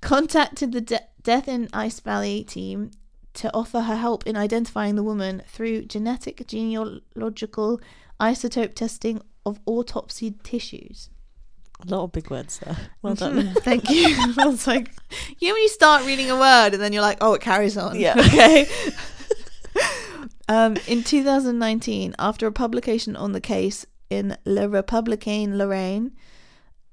contacted the Death in Ice Valley team to offer her help in identifying the woman through genetic, genealogical, isotope testing of autopsied tissues. A lot of big words there. Well done. Thank you. I was like, when you start reading a word and then you're like, oh, it carries on. Yeah. Okay. In 2019, after a publication on the case in Le Republicain Lorraine,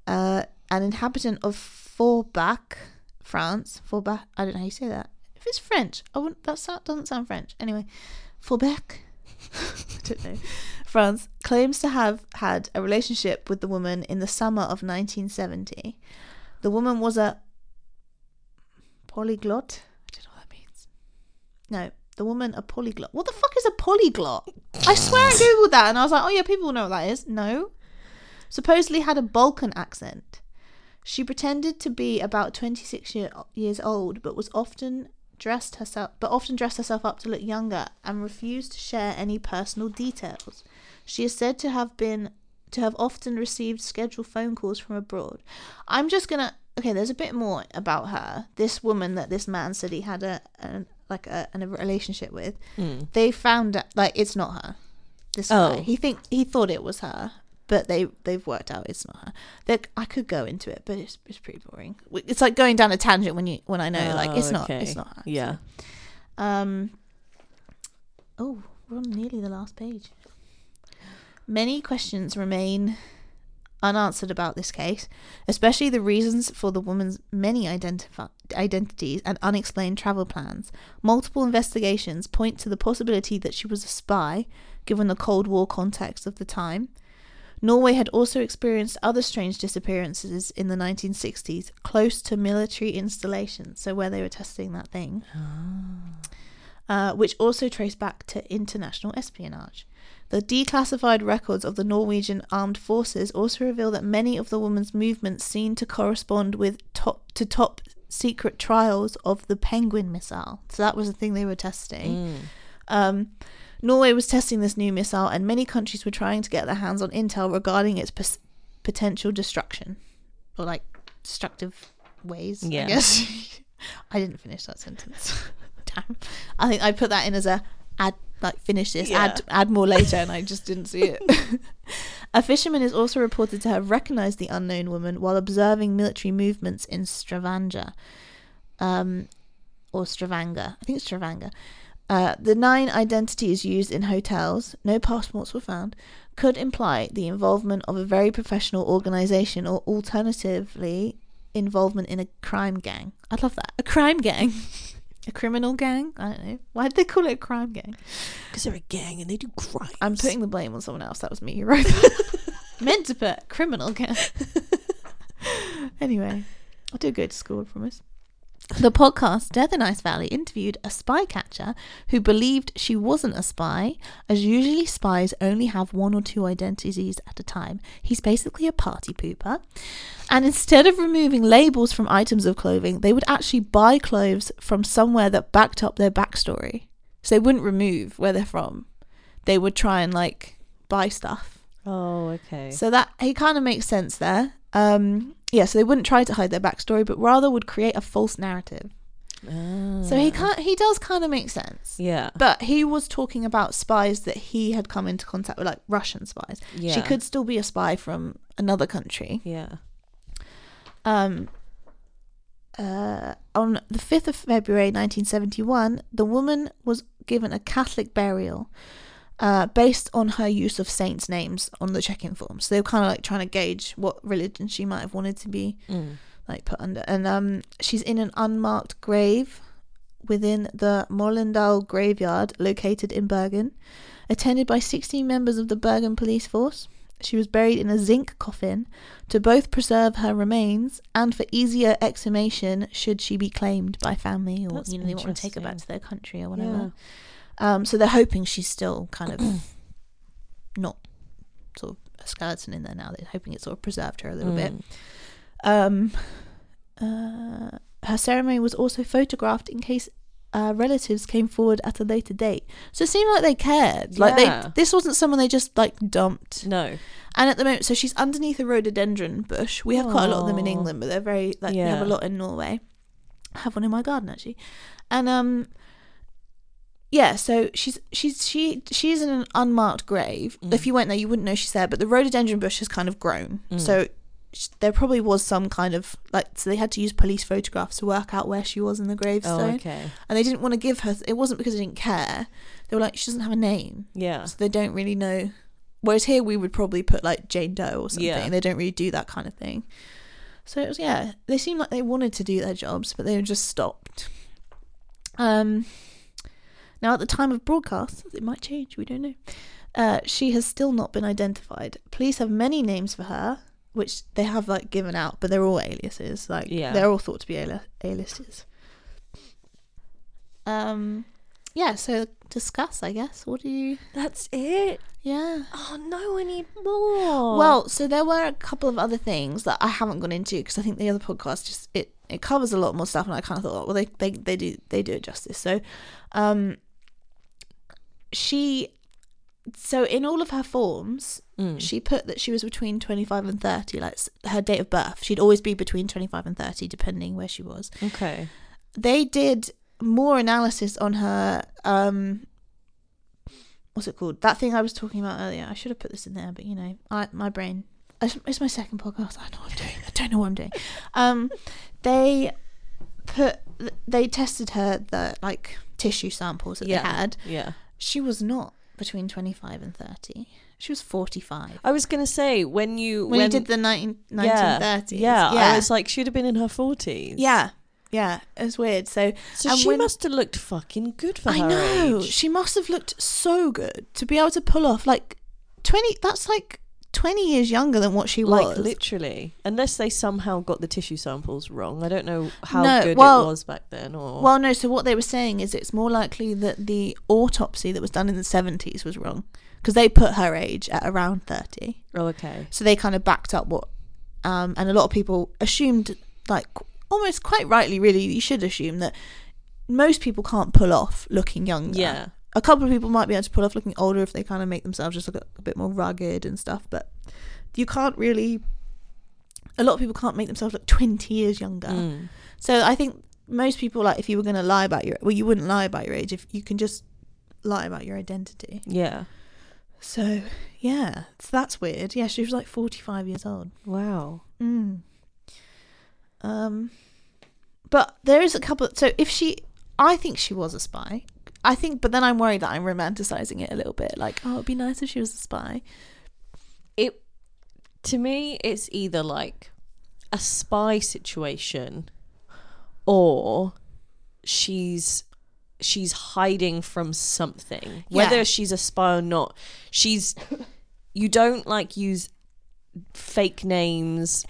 an inhabitant of Forbach, France. Forbach. I don't know how you say that. If it's French, that doesn't sound French. Anyway, Forbach. I don't know. France claims to have had a relationship with the woman in the summer of 1970. The woman was a polyglot. I don't know what that means. No, the woman a polyglot. What the fuck is a polyglot? I swear I googled that and I was like, oh yeah, people know what that is. No. Supposedly had a Balkan accent. She pretended to be about 26 years old, but often dressed herself up to look younger and refused to share any personal details. She is said to have been to have often received scheduled phone calls from abroad. I'm just gonna... Okay, there's a bit more about her. This woman that this man said he had a relationship with. Mm. They found out, like, it's not her. This guy. He thought it was her, but they've worked out it's not her. I could go into it, but it's pretty boring. It's like going down a tangent when I know it's not her. Yeah. So. Oh, we're on nearly the last page. Many questions remain unanswered about this case, especially the reasons for the woman's many identities and unexplained travel plans. Multiple investigations point to the possibility that she was a spy, given the Cold War context of the time. Norway had also experienced other strange disappearances in the 1960s, close to military installations, so where they were testing that thing, which also traced back to international espionage. The declassified records of the Norwegian armed forces also reveal that many of the woman's movements seem to correspond with top secret trials of the Penguin missile. So that was the thing they were testing. Norway was testing this new missile, and many countries were trying to get their hands on intel regarding its potential destruction, or like destructive ways. Yeah. I guess. I didn't finish that sentence. Damn. I think I put that in as a ad. Like, finish this, yeah. add more later, and I just didn't see it. A fisherman is also reported to have recognised the unknown woman while observing military movements in Stavanger. Or Stavanger. I think it's Stavanger. The 9 identities used in hotels, no passports were found, could imply the involvement of a very professional organisation, or alternatively, involvement in a crime gang. I'd love that. A crime gang. A criminal gang? I don't know. Why did they call it a crime gang? Because they're a gang and they do crimes. I'm putting the blame on someone else. That was me who wrote that. Meant to put criminal gang. Anyway, I do go to school, I promise. The podcast Death in Ice Valley interviewed a spy catcher who believed she wasn't a spy, as usually spies only have 1 or 2 identities at a time. He's basically a party pooper. And instead of removing labels from items of clothing, they would actually buy clothes from somewhere that backed up their backstory. So they wouldn't remove where they're from. They would try and, like, buy stuff. Oh, okay. So that, he kind of makes sense there. Yeah, so they wouldn't try to hide their backstory, but rather would create a false narrative. Oh. So he does kind of make sense. Yeah. But he was talking about spies that he had come into contact with, like Russian spies. Yeah. She could still be a spy from another country. Yeah. On the 5th of February 1971, the woman was given a Catholic burial based on her use of saints' names on the check-in form. So they were kind of like trying to gauge what religion she might have wanted to be like put under. And she's in an unmarked grave within the Molendal graveyard located in Bergen, attended by 16 members of the Bergen police force. She was buried in a zinc coffin to both preserve her remains and for easier exhumation should she be claimed by family, or that's, you know, they want to take her back to their country or whatever. Yeah. So they're hoping she's still kind of not sort of a skeleton in there now. They're hoping it sort of preserved her a little bit. Her ceremony was also photographed in case relatives came forward at a later date. So it seemed like they cared. Yeah. Like this wasn't someone they just like dumped. No. And at the moment, so she's underneath a rhododendron bush. We have quite a lot of them in England, but they're very like we have a lot in Norway. I have one in my garden actually, and yeah, so she's in an unmarked grave. If you went there, you wouldn't know she's there. But the rhododendron bush has kind of grown, so there probably was some kind of like. So they had to use police photographs to work out where she was in the gravestone. Oh, okay. And they didn't want to give her. It wasn't because they didn't care. They were like, she doesn't have a name. Yeah. So they don't really know. Whereas here we would probably put like Jane Doe or something. Yeah. And they don't really do that kind of thing. So it was They seemed like they wanted to do their jobs, but they were just stopped. Now, at the time of broadcast, it might change, we don't know. She has still not been identified. Police have many names for her, which they have, like, given out, but they're all aliases. Like, they're all thought to be aliases. Yeah, so discuss, I guess. What do you... That's it? Yeah. Oh, no, I need more. Well, so there were a couple of other things that I haven't gone into, because I think the other podcast just... It covers a lot more stuff, and I kind of thought, well, they do it justice. So... She So in all of her forms, she put that she was between 25 and 30, like her date of birth. She'd always be between 25 and 30, depending where she was. Okay. They did more analysis on her, what's it called? That thing I was talking about earlier. I should have put this in there, but you know, my brain. It's my second podcast. I know what I'm doing. I don't know what I'm doing. They tested her, the like tissue samples that they had. Yeah. She was not between 25 and 30. She was 45. I was going to say, when you did the 1930s. Yeah, I was like, she'd have been in her 40s. Yeah, it was weird. So she must have looked fucking good for her age. I know. She must have looked so good to be able to pull off like 20. That's like 20 years younger than what she was. Like, literally. Unless they somehow got the tissue samples wrong. I don't know how it was back then. Well, no. So what they were saying is it's more likely that the autopsy that was done in the 70s was wrong. Because they put her age at around 30. Oh, okay. So they kind of backed up what... and a lot of people assumed, like... almost quite rightly, really, you should assume that most people can't pull off looking younger. Yeah. A couple of people might be able to pull off looking older if they kind of make themselves just look a bit more rugged and stuff, but you can't really... A lot of people can't make themselves look 20 years younger. Mm. So I think most people, like, if you were going to lie about your... Well, you wouldn't lie about your age if you can just lie about your identity. Yeah. So, yeah. So that's weird. Yeah, she was like 45 years old. Wow. Mm. But there is a couple, so if she, I think she was a spy, I think, but then I'm worried that I'm romanticizing it a little bit, like, oh, it'd be nice if she was a spy. It, to me, it's either like a spy situation or she's hiding from something, whether she's a spy or not. She's, you don't like use fake names,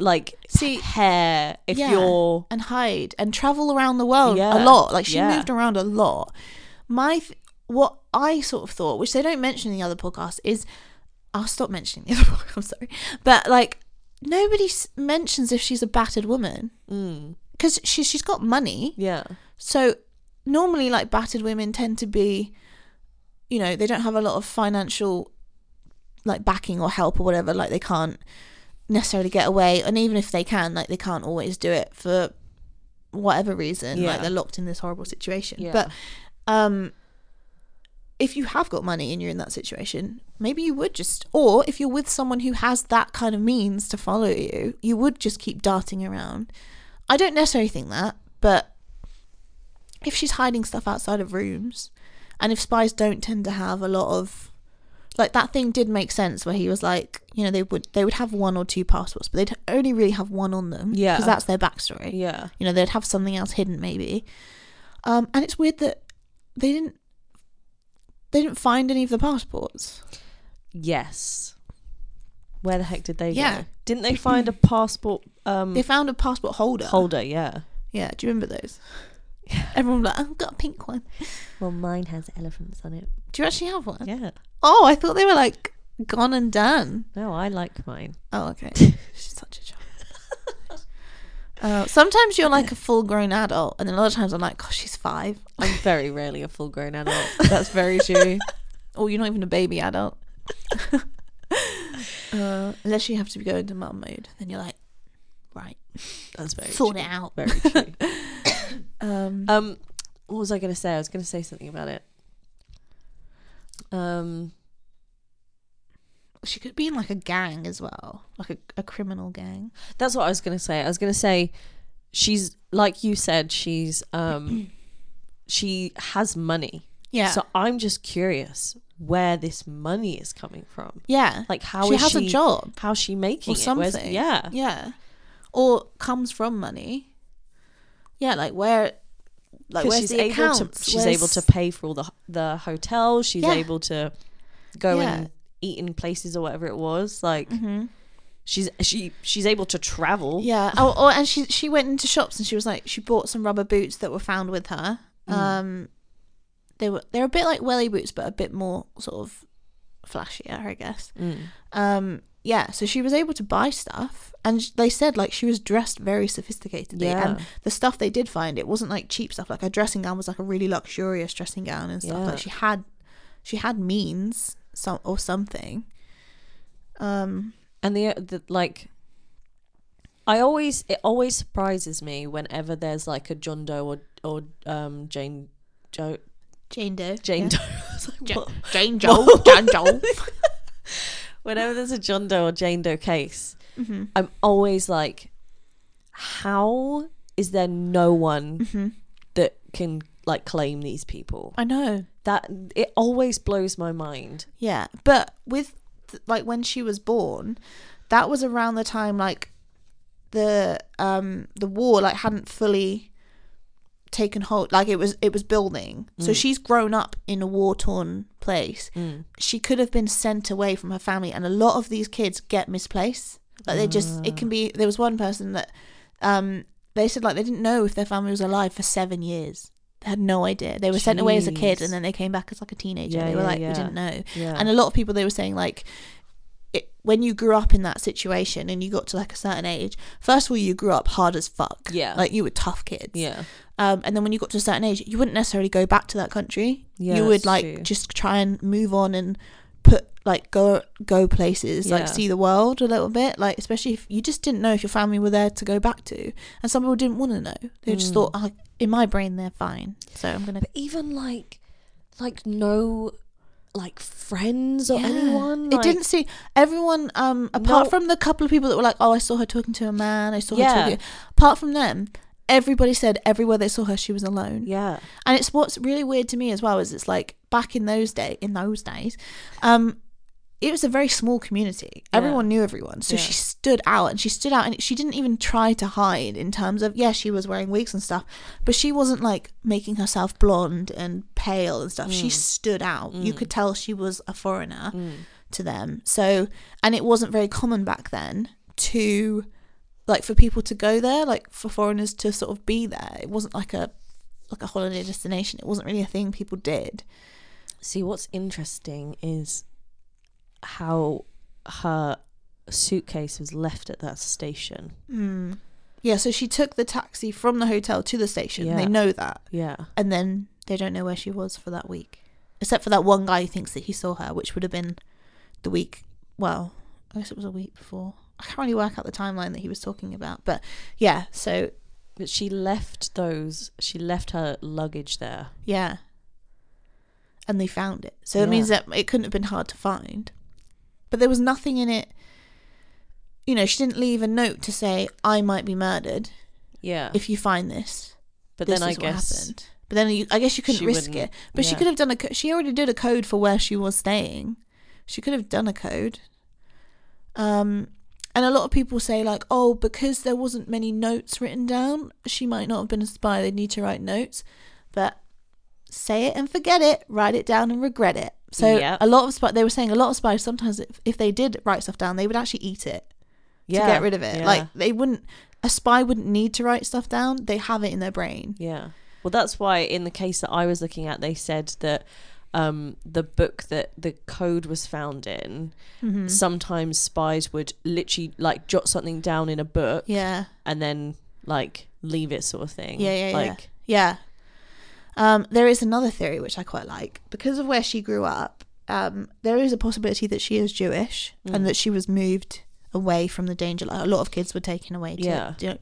like, see, hair, if you're... And hide, and travel around the world a lot. Like, she moved around a lot. What I sort of thought, which they don't mention in the other podcast, is... I'll stop mentioning the other podcast, I'm sorry. But, like, nobody mentions if she's a battered woman. Because she's got money. Yeah. So, normally, like, battered women tend to be... You know, they don't have a lot of financial... like backing or help or whatever, like they can't necessarily get away, and even if they can, like they can't always do it for whatever reason, like they're locked in this horrible situation. But if you have got money and you're in that situation, maybe you would just, or if you're with someone who has that kind of means to follow you, you would just keep darting around. I don't necessarily think that, but if she's hiding stuff outside of rooms, and if spies don't tend to have a lot of, like, that thing did make sense where he was like, you know, they would have one or two passports, but they'd only really have one on them. Yeah. Because that's their backstory. Yeah. You know, they'd have something else hidden maybe. And it's weird that they didn't find any of the passports. Yes. Where the heck did they go? Didn't they find a passport? They found a passport holder. Yeah. Do you remember those? Everyone was like, I've got a pink one. Well, mine has elephants on it. Do you actually have one? Yeah. Oh, I thought they were like gone and done. No, I like mine. Oh, okay. She's such a child. Sometimes you're like a full-grown adult, and then a lot of times I'm like, gosh, she's 5. I'm very rarely a full-grown adult. That's very true. Or you're not even a baby adult. Unless you have to go into mum mode, then you're like, right, that's very sort it out. Very true. What was I going to say? I was going to say something about it. She could be in like a gang as well, like a criminal gang. That's what I was going to say. I was going to say she's, like you said, she's she has money. Yeah. So I'm just curious where this money is coming from. Yeah. Like how she has a job. How's she making it? Or something. Yeah. Or comes from money. Yeah, like where, like where's she's the accounts? She's able to pay for all the hotels. She's able to go and eat in places or whatever it was. Like she's able to travel. Yeah. Oh, and she went into shops and she was like, she bought some rubber boots that were found with her. They're a bit like welly boots, but a bit more sort of flashier, I guess. Yeah, so she was able to buy stuff, and they said like she was dressed very sophisticatedly, and the stuff they did find, it wasn't like cheap stuff. Like her dressing gown was like a really luxurious dressing gown and stuff. Like she had she had means or something. And the like, it always surprises me whenever there's like a John Doe or Jane Doe. Whenever there's a John Doe or Jane Doe case, mm-hmm. I'm always like, how is there no one mm-hmm. that can like claim these people? I know that it always blows my mind. Yeah, but with like when she was born, that was around the time like the war like hadn't fully taken hold, like it was building. So she's grown up in a war-torn place. She could have been sent away from her family, and a lot of these kids get misplaced. Like they just, it can be, there was one person that they said like they didn't know if their family was alive for 7 years. They had no idea. They were sent away as a kid, and then they came back as like a teenager. We didn't know. And a lot of people, they were saying like, when you grew up in that situation and you got to like a certain age, first of all, you grew up hard as fuck. Yeah. Like you were tough kids. Yeah. And then when you got to a certain age, you wouldn't necessarily go back to that country. Yeah, you would like true. Just try and move on and put like go places, like see the world a little bit. Like especially if you just didn't know if your family were there to go back to, and some people didn't want to know. They just thought, oh, in my brain, they're fine. So I'm gonna. But even like no. Like friends or anyone, like, it didn't see everyone apart from the couple of people that were like, oh, I saw her talking to a man, I saw her talking to... apart from them, everybody said everywhere they saw her she was alone. And it's what's really weird to me as well is it's like back in those days it was a very small community. Everyone knew everyone, so she stood out, and she didn't even try to hide in terms of she was wearing wigs and stuff, but she wasn't like making herself blonde and pale and stuff. She stood out. You could tell she was a foreigner to them. So, and it wasn't very common back then to like for people to go there, like for foreigners to sort of be there. It wasn't like a holiday destination. It wasn't really a thing people did. See, what's interesting is how her suitcase was left at that station. So she took the taxi from the hotel to the station. They know that. And then they don't know where she was for that week, except for that one guy who thinks that he saw her, which would have been the week, well, I guess it was a week before. I can't really work out the timeline that he was talking about, but but she left her luggage there. And they found it. So it means that it couldn't have been hard to find. But there was nothing in it. You know, she didn't leave a note to say, I might be murdered. Yeah. If you find this. But this then is I what guess. Happened. But then I guess you couldn't risk it. But she could have done she already did a code for where she was staying. She could have done a code. And a lot of people say like, oh, because there wasn't many notes written down, she might not have been a spy. They need to write notes. But say it and forget it, write it down and regret it. So a lot of spies sometimes, if they did write stuff down, they would actually eat it to get rid of it. Like a spy wouldn't need to write stuff down. They have it in their brain. Well, that's why in the case that I was looking at, they said that the book that the code was found in, sometimes spies would literally like jot something down in a book and then like leave it, sort of thing. There is another theory which I quite like. Because of where she grew up, there is a possibility that she is Jewish and that she was moved away from the danger. Like, a lot of kids were taken away to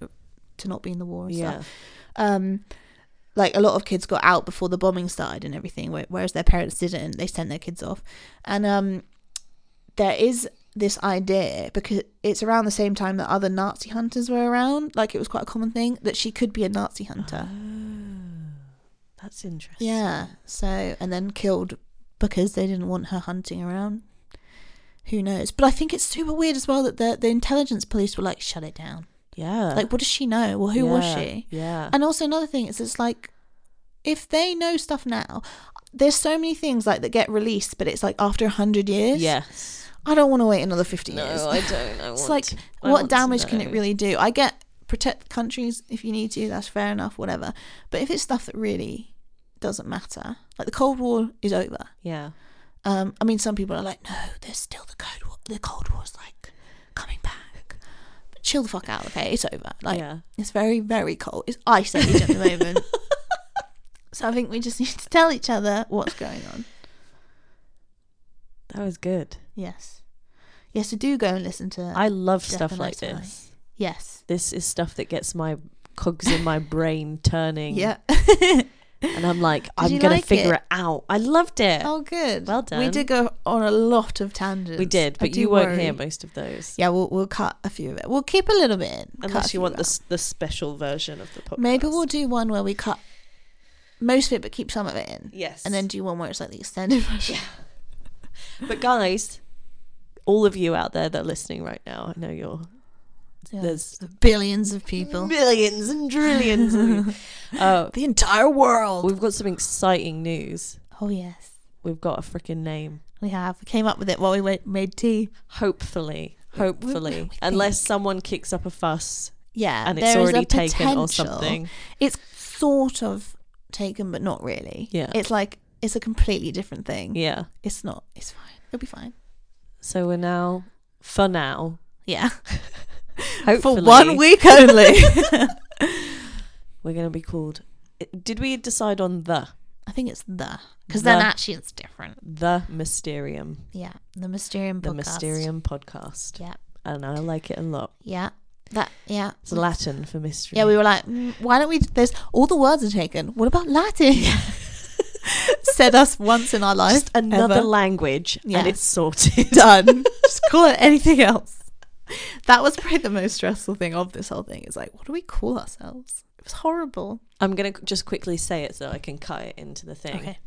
not be in the war and stuff. Like a lot of kids got out before the bombing started and everything, whereas their parents didn't. They sent their kids off. And there is this idea, because it's around the same time that other Nazi hunters were around. Like it was quite a common thing that she could be a Nazi hunter. That's interesting. And then killed because they didn't want her hunting around. Who knows? But I think it's super weird as well that the intelligence police were like, shut it down. Like, what does she know? Well, who was she? And also another thing is, it's like, if they know stuff now, there's so many things like that get released, but it's like after 100 years. I don't want to wait another 50 years. No, I don't. I want it's like to, I what damage can it really do? I get protect countries if you need to, that's fair enough, whatever, but if it's stuff that really doesn't matter, like the Cold War is over. I mean, some people are like, no, there's still the Cold War, the Cold War's like coming back, but chill the fuck out, okay? It's over. Like it's very, very cold. It's ice age at the moment. So I think we just need to tell each other what's going on. That was good. Yes. Yes, so do go and listen to... I love stuff like this. Yes. This is stuff that gets my cogs in my brain turning. Yeah. And I'm like, I'm going to figure it out. I loved it. Oh, good. Well done. We did go on a lot of tangents. We did, but you won't hear most of those. Yeah, we'll cut a few of it. We'll keep a little bit in. Unless you want the special version of the podcast. Maybe we'll do one where we cut most of it, but keep some of it in. Yes. And then do one where it's like the extended version. Yeah. But guys, all of you out there that are listening right now, I know you're... Yeah. There's billions of people, millions and trillions of the entire world. We've got some exciting news. Oh yes, we've got a freaking name. We have. We came up with it while we made tea. Hopefully, unless someone kicks up a fuss. Yeah, and it's already taken or something. It's sort of taken, but not really. Yeah, it's like it's a completely different thing. Yeah, it's not. It's fine. It'll be fine. So we're now, for now. Yeah. Hopefully. For 1 week only. We're going to be called... Did we decide on the? I think it's the. Because then actually it's different. The Mysterium. Yeah. The Mysterium Podcast. The Mysterium Podcast. Yeah. I don't know. I like it a lot. Yeah. That. Yeah. It's Latin for mystery. Yeah, we were like, why don't we... There's, all the words are taken. What about Latin? Yeah. Said us once in our life. Just another language. Yeah. And it's sorted. Done. Just call it anything else. That was probably the most stressful thing of this whole thing. It's like, what do we call ourselves? It was horrible. I'm going to just quickly say it so I can cut it into the thing. Okay.